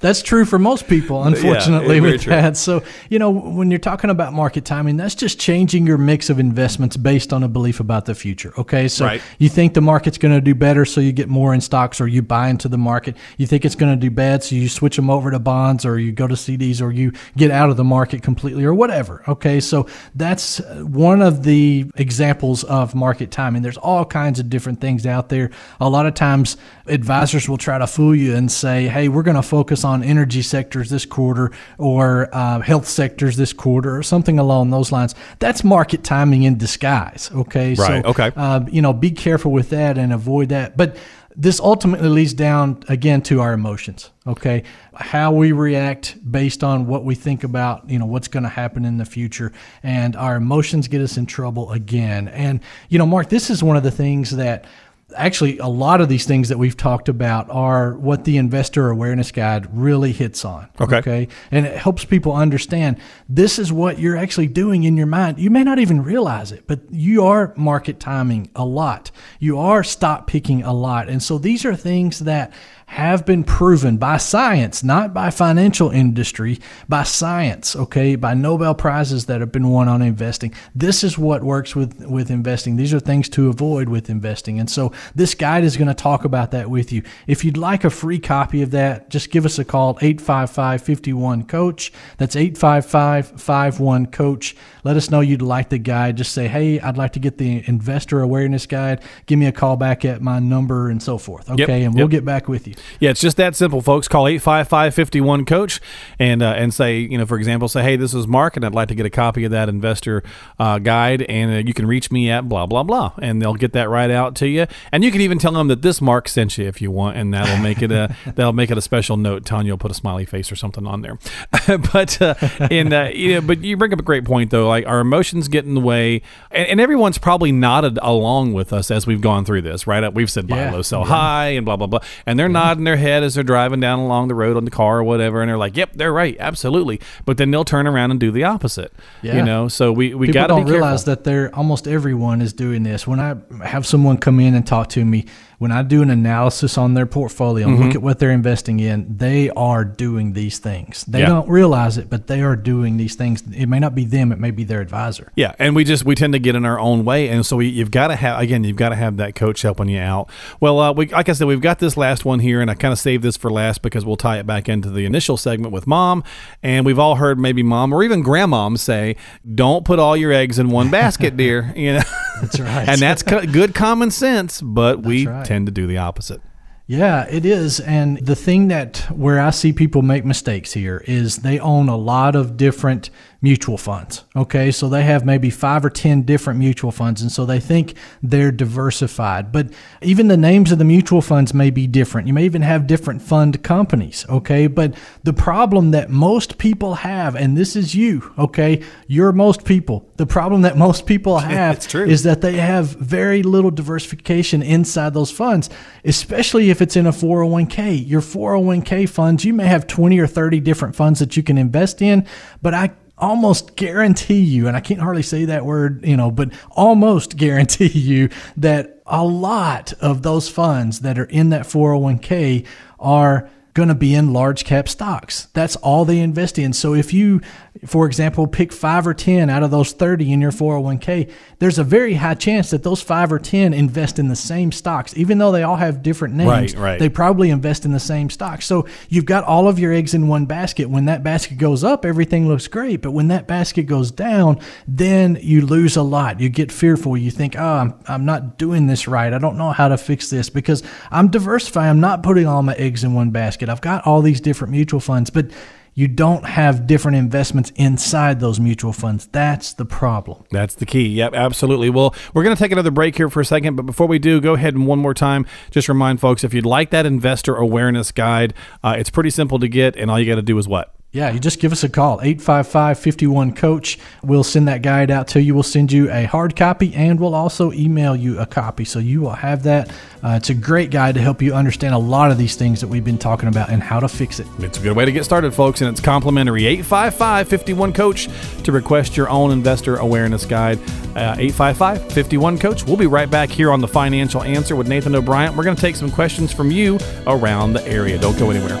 That's true for most people, unfortunately, yeah, with true. that. So, you know, when you're talking about market timing, that's just changing your mix of investments based on a belief about the future. Okay. So right. you think the market's going to do better, so you get more in stocks, or you buy into the market. You think it's going to do bad, so you switch them over to bonds, or you go to C Ds, or you get out of the market completely, or whatever. Okay. So that's one of the examples of market timing. There's all kinds of different things out there. A lot of times advisors will try to fool you and say, hey, we're going to focus on energy sectors this quarter, or uh, health sectors this quarter, or something along those lines. That's market timing in disguise. Okay. Right. So, okay. Uh, you know, be careful with that and avoid that. But this ultimately leads down again to our emotions. Okay. How we react based on what we think about, you know, what's going to happen in the future, and our emotions get us in trouble again. And, you know, Mark, this is one of the things that actually a lot of these things that we've talked about are what the Investor Awareness Guide really hits on. Okay. okay. And it helps people understand this is what you're actually doing in your mind. You may not even realize it, but you are market timing a lot. You are stock picking a lot. And so these are things that have been proven by science, not by financial industry, by science, okay, by Nobel Prizes that have been won on investing. This is what works with, with investing. These are things to avoid with investing. And so this guide is going to talk about that with you. If you'd like a free copy of that, just give us a call, eight five five, five one, COACH. That's eight five five, five one, COACH. Let us know you'd like the guide. Just say, hey, I'd like to get the Investor Awareness Guide. Give me a call back at my number and so forth, okay, yep, and we'll yep. get back with you. Yeah, it's just that simple, folks. Call eight five five, five one, COACH and uh, and say, you know, for example, say, hey, this is Mark, and I'd like to get a copy of that investor uh, guide, and uh, you can reach me at blah, blah, blah, and they'll get that right out to you. And you can even tell them that this Mark sent you if you want, and that'll make it a that'll make it a special note. Tanya will put a smiley face or something on there. but uh, and uh, you know, but you bring up a great point though. Like our emotions get in the way, and, and everyone's probably nodded along with us as we've gone through this, right? We've said buy yeah. low, sell yeah. high, and blah, blah, blah, and they're not. nodding their head as they're driving down along the road on the car or whatever, and they're like, yep, they're right, absolutely. But then they'll turn around and do the opposite. Yeah. You know, so we, we got to be careful. People don't realize that they're, almost everyone is doing this. When I have someone come in and talk to me, when I do an analysis on their portfolio and mm-hmm. look at what they're investing in, they are doing these things. They yeah. don't realize it, but they are doing these things. It may not be them, it may be their advisor. Yeah, and we just we tend to get in our own way, and so we, you've got to have, again, you've got to have that coach helping you out. Well, uh, we, like I said, we've got this last one here, and I kind of saved this for last because we'll tie it back into the initial segment with mom, and we've all heard maybe mom or even grandmom say, don't put all your eggs in one basket, dear. You know, that's right. And that's co- good common sense, but that's we right. tend to do the opposite. Yeah, it is. And the thing that where I see people make mistakes here is they own a lot of different mutual funds. Okay, so they have maybe five or ten different mutual funds. And so they think they're diversified. But even the names of the mutual funds may be different. You may even have different fund companies. Okay, but the problem that most people have, and this is you, okay, you're most people. The problem that most people have is that they have very little diversification inside those funds, especially if it's in a four oh one k. Your four oh one k funds, you may have twenty or thirty different funds that you can invest in, but I almost guarantee you, and I can't hardly say that word, you know, but almost guarantee you that a lot of those funds that are in that four oh one k are going to be in large cap stocks. That's all they invest in. So if you, for example, pick five or ten out of those thirty in your four oh one k, there's a very high chance that those five or ten invest in the same stocks. Even though they all have different names, right, right. they probably invest in the same stocks. So you've got all of your eggs in one basket. When that basket goes up, everything looks great. But when that basket goes down, then you lose a lot. You get fearful. You think, oh, I'm, I'm not doing this right. I don't know how to fix this because I'm diversifying. I'm not putting all my eggs in one basket. I've got all these different mutual funds, but you don't have different investments inside those mutual funds. That's the problem. That's the key. Yep, absolutely. Well, we're going to take another break here for a second, but before we do, go ahead and one more time, just remind folks, if you'd like that investor awareness guide, uh, it's pretty simple to get, and all you got to do is what? Yeah, you just give us a call, eight five five, five one, COACH. We'll send that guide out to you. We'll send you a hard copy, and we'll also email you a copy, so you will have that. Uh, it's a great guide to help you understand a lot of these things that we've been talking about and how to fix it. It's a good way to get started, folks, and it's complimentary. eight five five, five one, COACH to request your own investor awareness guide, uh, eight five five, five one, COACH. We'll be right back here on The Financial Answer with Nathan O'Brien. We're going to take some questions from you around the area. Don't go anywhere.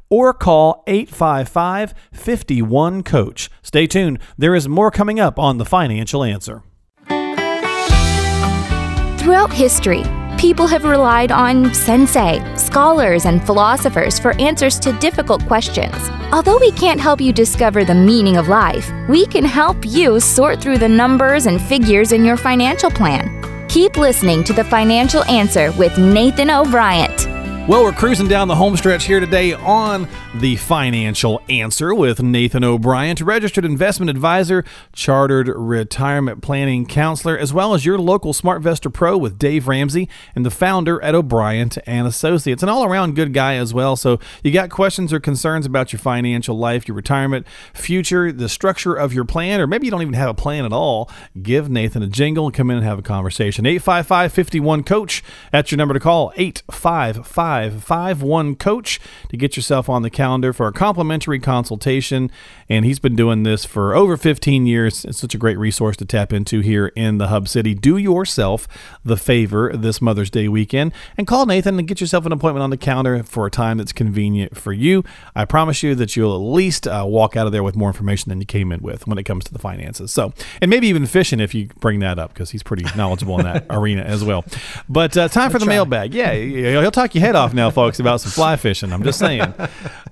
Or call eight five five, five one, COACH. Stay tuned. There is more coming up on The Financial Answer. Throughout history, people have relied on sensei, scholars, and philosophers for answers to difficult questions. Although we can't help you discover the meaning of life, we can help you sort through the numbers and figures in your financial plan. Keep listening to The Financial Answer with Nathan O'Brien. Well, we're cruising down the home stretch here today on The Financial Answer with Nathan O'Brien, registered investment advisor, chartered retirement planning counselor, as well as your local SmartVestor Pro with Dave Ramsey and the founder at O'Brien and Associates. An all-around good guy as well. So you got questions or concerns about your financial life, your retirement future, the structure of your plan, or maybe you don't even have a plan at all, give Nathan a jingle and come in and have a conversation. eight five five, five one, COACH. That's your number to call, eight five five, five one, COACH, to get yourself on the calendar for a complimentary consultation. And he's been doing this for over fifteen years. It's such a great resource to tap into here in the Hub City. Do yourself the favor this Mother's Day weekend and call Nathan and get yourself an appointment on the calendar for a time that's convenient for you. I promise you that you'll at least uh, walk out of there with more information than you came in with when it comes to the finances. So, and maybe even fishing if you bring that up, because he's pretty knowledgeable in that arena as well. But uh, time for the mailbag. Yeah, he'll talk your head off now, folks, about some fly fishing. I'm just saying.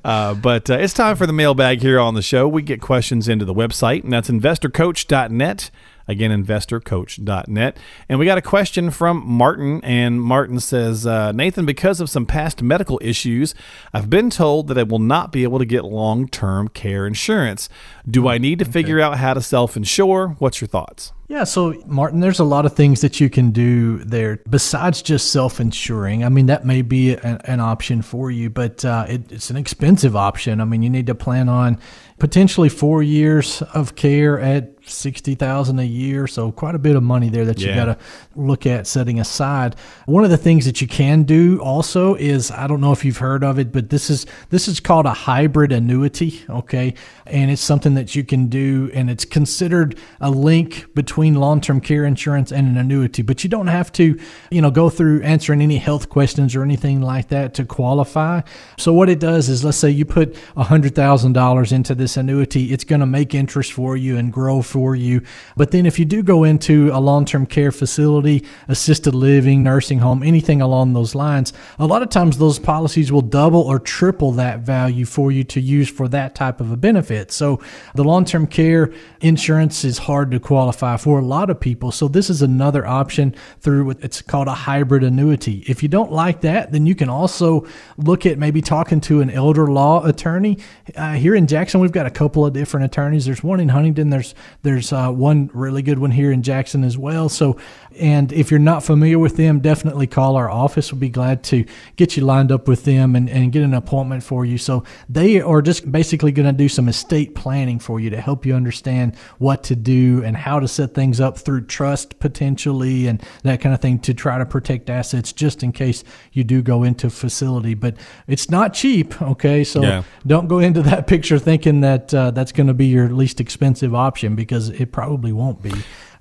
Uh, but uh, it's time for the mailbag here on the show. We get questions into the website, and that's investor coach dot net. Again, investor coach dot net. And we got a question from Martin, and Martin says, uh, Nathan, because of some past medical issues, I've been told that I will not be able to get long-term care insurance. Do I need to okay. figure out how to self-insure? What's your thoughts? Yeah, so Martin, there's a lot of things that you can do there besides just self-insuring. I mean, that may be a, an option for you, but uh, it, it's an expensive option. I mean, you need to plan on potentially four years of care at sixty thousand dollars a year, so quite a bit of money there that you yeah. got to look at setting aside. One of the things that you can do also is, I don't know if you've heard of it, but this is this is called a hybrid annuity, okay? And it's something that you can do, and it's considered a link between long-term care insurance and an annuity, but you don't have to, you know, go through answering any health questions or anything like that to qualify. So what it does is, let's say you put one hundred thousand dollars into this annuity, it's going to make interest for you and grow for for you. But then if you do go into a long-term care facility, assisted living, nursing home, anything along those lines, a lot of times those policies will double or triple that value for you to use for that type of a benefit. So the long-term care insurance is hard to qualify for a lot of people. So this is another option through what it's called a hybrid annuity. If you don't like that, then you can also look at maybe talking to an elder law attorney. Uh, here in Jackson, we've got a couple of different attorneys. There's one in Huntington. There's There's uh, one really good one here in Jackson as well. So, and if you're not familiar with them, definitely call our office. We'll be glad to get you lined up with them and, and get an appointment for you. So they are just basically going to do some estate planning for you to help you understand what to do and how to set things up through trust potentially and that kind of thing to try to protect assets just in case you do go into a facility. But it's not cheap, okay? So yeah. don't go into that picture thinking that uh, that's going to be your least expensive option, because it probably won't be,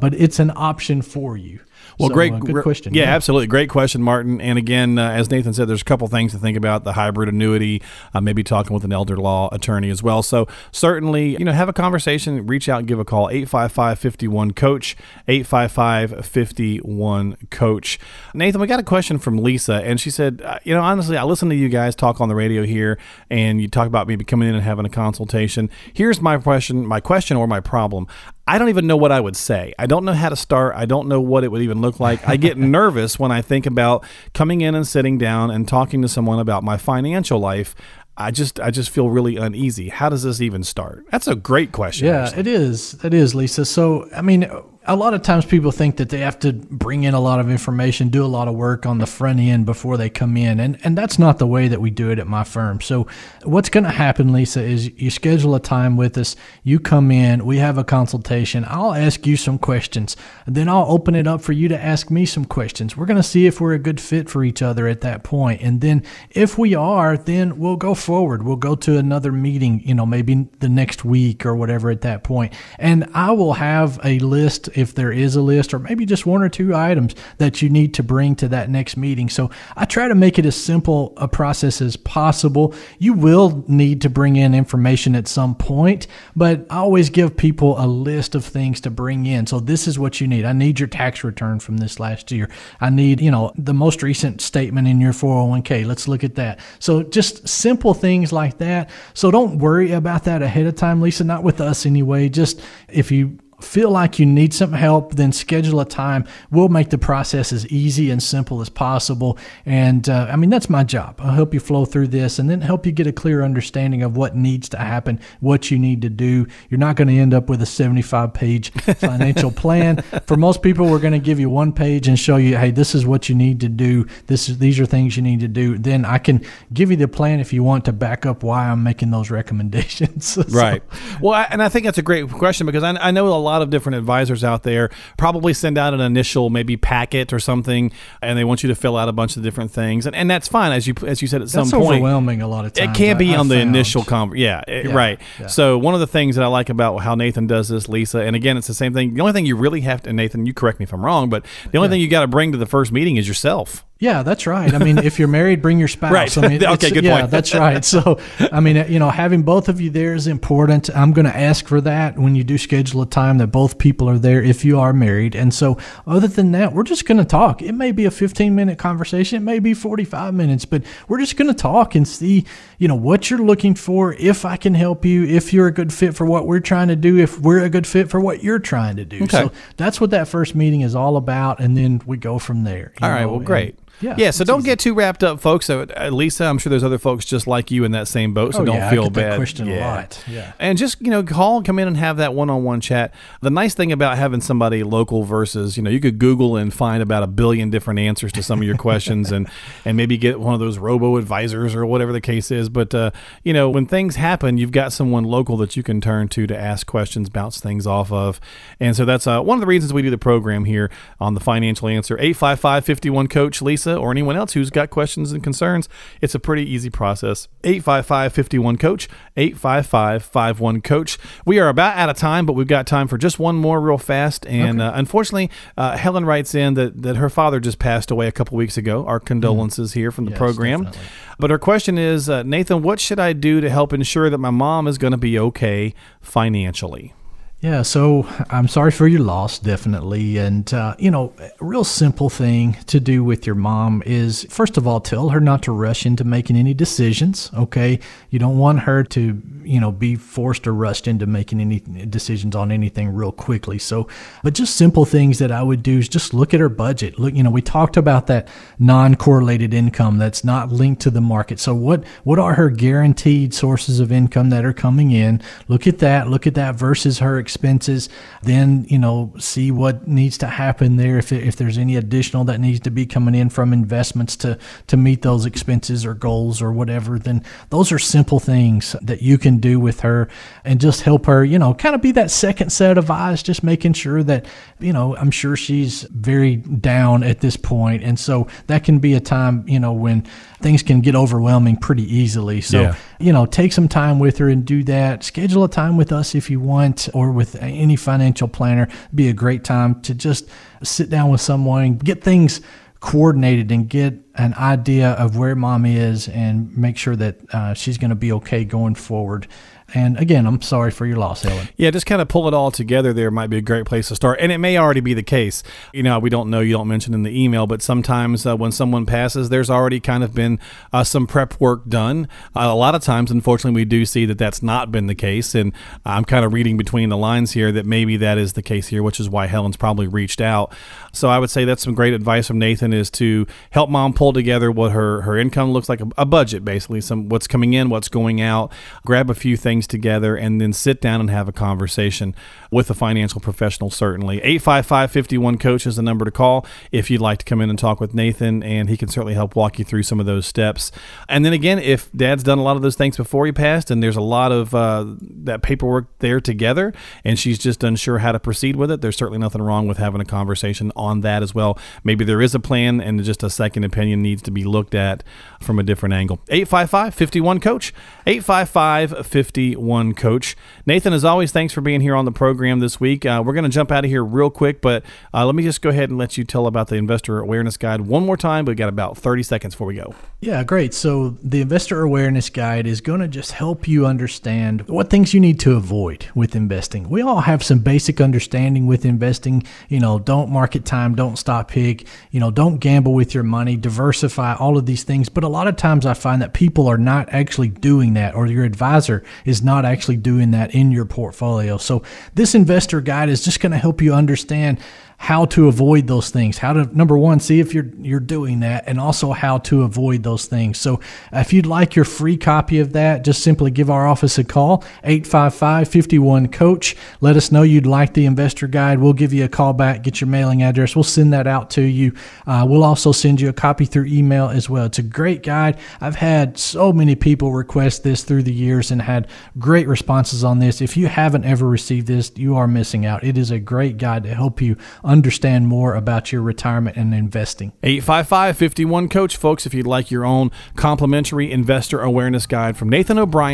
but it's an option for you. Well, so, great uh, good question. Yeah, yeah, absolutely. Great question, Martin. And again, uh, as Nathan said, there's a couple things to think about, the hybrid annuity, uh, maybe talking with an elder law attorney as well. So certainly, you know, have a conversation, reach out, give a call, eight five five, five one, COACH, eight five five, five one, COACH. Nathan, we got a question from Lisa, and she said, you know, honestly, I listen to you guys talk on the radio here, and you talk about maybe coming in and having a consultation. Here's my question, my question or my problem. I don't even know what I would say. I don't know how to start. I don't know what it would even look like. I get nervous when I think about coming in and sitting down and talking to someone about my financial life. I just I just feel really uneasy. How does this even start? That's a great question. Yeah, actually. it is. It is, Lisa. So, I mean, a lot of times people think that they have to bring in a lot of information, do a lot of work on the front end before they come in. And and that's not the way that we do it at my firm. So what's going to happen, Lisa, is you schedule a time with us. You come in. We have a consultation. I'll ask you some questions. And then I'll open it up for you to ask me some questions. We're going to see if we're a good fit for each other at that point. And then if we are, then we'll go forward. We'll go to another meeting, you know, maybe the next week or whatever at that point. And I will have a list, if there is a list, or maybe just one or two items that you need to bring to that next meeting. So I try to make it as simple a process as possible. You will need to bring in information at some point, but I always give people a list of things to bring in. So this is what you need. I need your tax return from this last year. I need, you know, the most recent statement in your four oh one k. Let's look at that. So just simple things like that. So don't worry about that ahead of time, Lisa, not with us anyway. Just if you feel like you need some help, then schedule a time. We'll make the process as easy and simple as possible. And uh, I mean, that's my job. I'll help you flow through this and then help you get a clear understanding of what needs to happen, what you need to do. You're not going to end up with a seventy-five page financial plan. For most people, we're going to give you one page and show you, hey, this is what you need to do. This is, these are things you need to do. Then I can give you the plan if you want to back up why I'm making those recommendations. so, right. Well, I, and I think that's a great question because I, I know a lot lot of different advisors out there probably send out an initial maybe packet or something, and they want you to fill out a bunch of different things, and, and that's fine. As you as you said, at some that's point overwhelming a lot of times. It can be I, on I the found. initial con- yeah, yeah right yeah. So one of the things that I like about how Nathan does this, Lisa, and again, it's the same thing, the only thing you really have to, and Nathan, you correct me if I'm wrong, but the only yeah. thing you got to bring to the first meeting is yourself. Yeah, that's right. I mean, if you're married, bring your spouse. Right. I mean, okay, good yeah, point. That's right. So, I mean, you know, having both of you there is important. I'm going to ask for that when you do schedule a time that both people are there if you are married. And so other than that, we're just going to talk. It may be a fifteen-minute conversation. It may be forty-five minutes, but we're just going to talk and see, you know, what you're looking for, if I can help you, if you're a good fit for what we're trying to do, if we're a good fit for what you're trying to do. Okay. So that's what that first meeting is all about, and then we go from there. All right, know? Well, great. And, Yeah, yeah. So don't easy. get too wrapped up, folks. So, uh, Lisa, I'm sure there's other folks just like you in that same boat, so oh, don't yeah, feel I get bad. That question yeah. a lot. Yeah. And just, you know, call, come in and have that one-on-one chat. The nice thing about having somebody local versus, you know, you could Google and find about a billion different answers to some of your questions and, and maybe get one of those robo-advisors or whatever the case is. But, uh, you know, when things happen, you've got someone local that you can turn to to ask questions, bounce things off of. And so that's uh, one of the reasons we do the program here on The Financial Answer. eight five five, five one, coach, Lisa, or anyone else who's got questions and concerns. It's a pretty easy process. eight five five, five one, coach, eight five five, five one, coach. We are about out of time, but we've got time for just one more real fast. And okay. uh, unfortunately, uh, Helen writes in that, that her father just passed away a couple weeks ago. Our condolences mm-hmm. here from the yes, program. Definitely. But her question is, uh, Nathan, what should I do to help ensure that my mom is going to be okay financially? Yeah, so I'm sorry for your loss, definitely. And, uh, you know, a real simple thing to do with your mom is, first of all, tell her not to rush into making any decisions, okay? You don't want her to, you know, be forced or rushed into making any decisions on anything real quickly. So, but just simple things that I would do is just look at her budget. Look, you know, we talked about that non-correlated income that's not linked to the market. So what, what are her guaranteed sources of income that are coming in? Look at that. Look at that versus her expenses, then, you know, see what needs to happen there. If if there's any additional that needs to be coming in from investments to, to meet those expenses or goals or whatever, then those are simple things that you can do with her and just help her, you know, kind of be that second set of eyes, just making sure that, you know, I'm sure she's very down at this point. And so that can be a time, you know, when things can get overwhelming pretty easily. So, yeah. you know, take some time with her and do that. Schedule a time with us if you want, or with any financial planner. Be a great time to just sit down with someone and get things coordinated and get an idea of where mom is and make sure that uh, she's going to be okay going forward. And again, I'm sorry for your loss, Helen. Yeah, just kind of pull it all together there might be a great place to start. And it may already be the case. You know, we don't know, you don't mention in the email, but sometimes uh, when someone passes, there's already kind of been uh, some prep work done. Uh, a lot of times, unfortunately, we do see that that's not been the case. And I'm kind of reading between the lines here that maybe that is the case here, which is why Helen's probably reached out. So I would say that's some great advice from Nathan, is to help mom pull together what her, her income looks like, a, a budget, basically, some what's coming in, what's going out, grab a few things together, and then sit down and have a conversation with a financial professional, certainly. eight five five, five one, coach is the number to call if you'd like to come in and talk with Nathan, and he can certainly help walk you through some of those steps. And then again, if dad's done a lot of those things before he passed, and there's a lot of uh, that paperwork there together, and she's just unsure how to proceed with it, there's certainly nothing wrong with having a conversation on that as well. Maybe there is a plan, and just a second opinion needs to be looked at from a different angle. eight five five, five one, coach, eight five five, five one, coach. One coach. Nathan, as always, thanks for being here on the program this week. Uh, we're going to jump out of here real quick, but uh, let me just go ahead and let you tell about the Investor Awareness Guide one more time. We've got about thirty seconds before we go. Yeah, great. So the Investor Awareness Guide is going to just help you understand what things you need to avoid with investing. We all have some basic understanding with investing. You know, don't market time, don't stop pick, you know, don't gamble with your money, diversify, all of these things. But a lot of times I find that people are not actually doing that, or your advisor is not actually doing that in your portfolio. So this investor guide is just going to help you understand how to avoid those things, how to, number one, see if you're you're doing that, and also how to avoid those things. So if you'd like your free copy of that, just simply give our office a call, eight five five, five one, coach. Let us know you'd like the investor guide. We'll give you a call back, get your mailing address. We'll send that out to you. Uh, we'll also send you a copy through email as well. It's a great guide. I've had so many people request this through the years and had great responses on this. If you haven't ever received this, you are missing out. It is a great guide to help you understand more about your retirement and investing. eight five five, five one, coach, folks, if you'd like your own complimentary investor awareness guide from Nathan O'Brien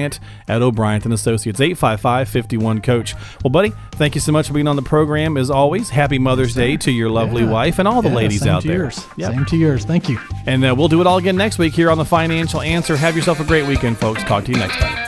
at O'Brien and Associates, eight five five, five one, coach. Well, buddy, thank you so much for being on the program. As always, happy Mother's Day to your lovely yeah. wife and all the yeah, ladies out there. Yours. Yep. Same to yours. Thank you. And uh, we'll do it all again next week here on The Financial Answer. Have yourself a great weekend, folks. Talk to you next time.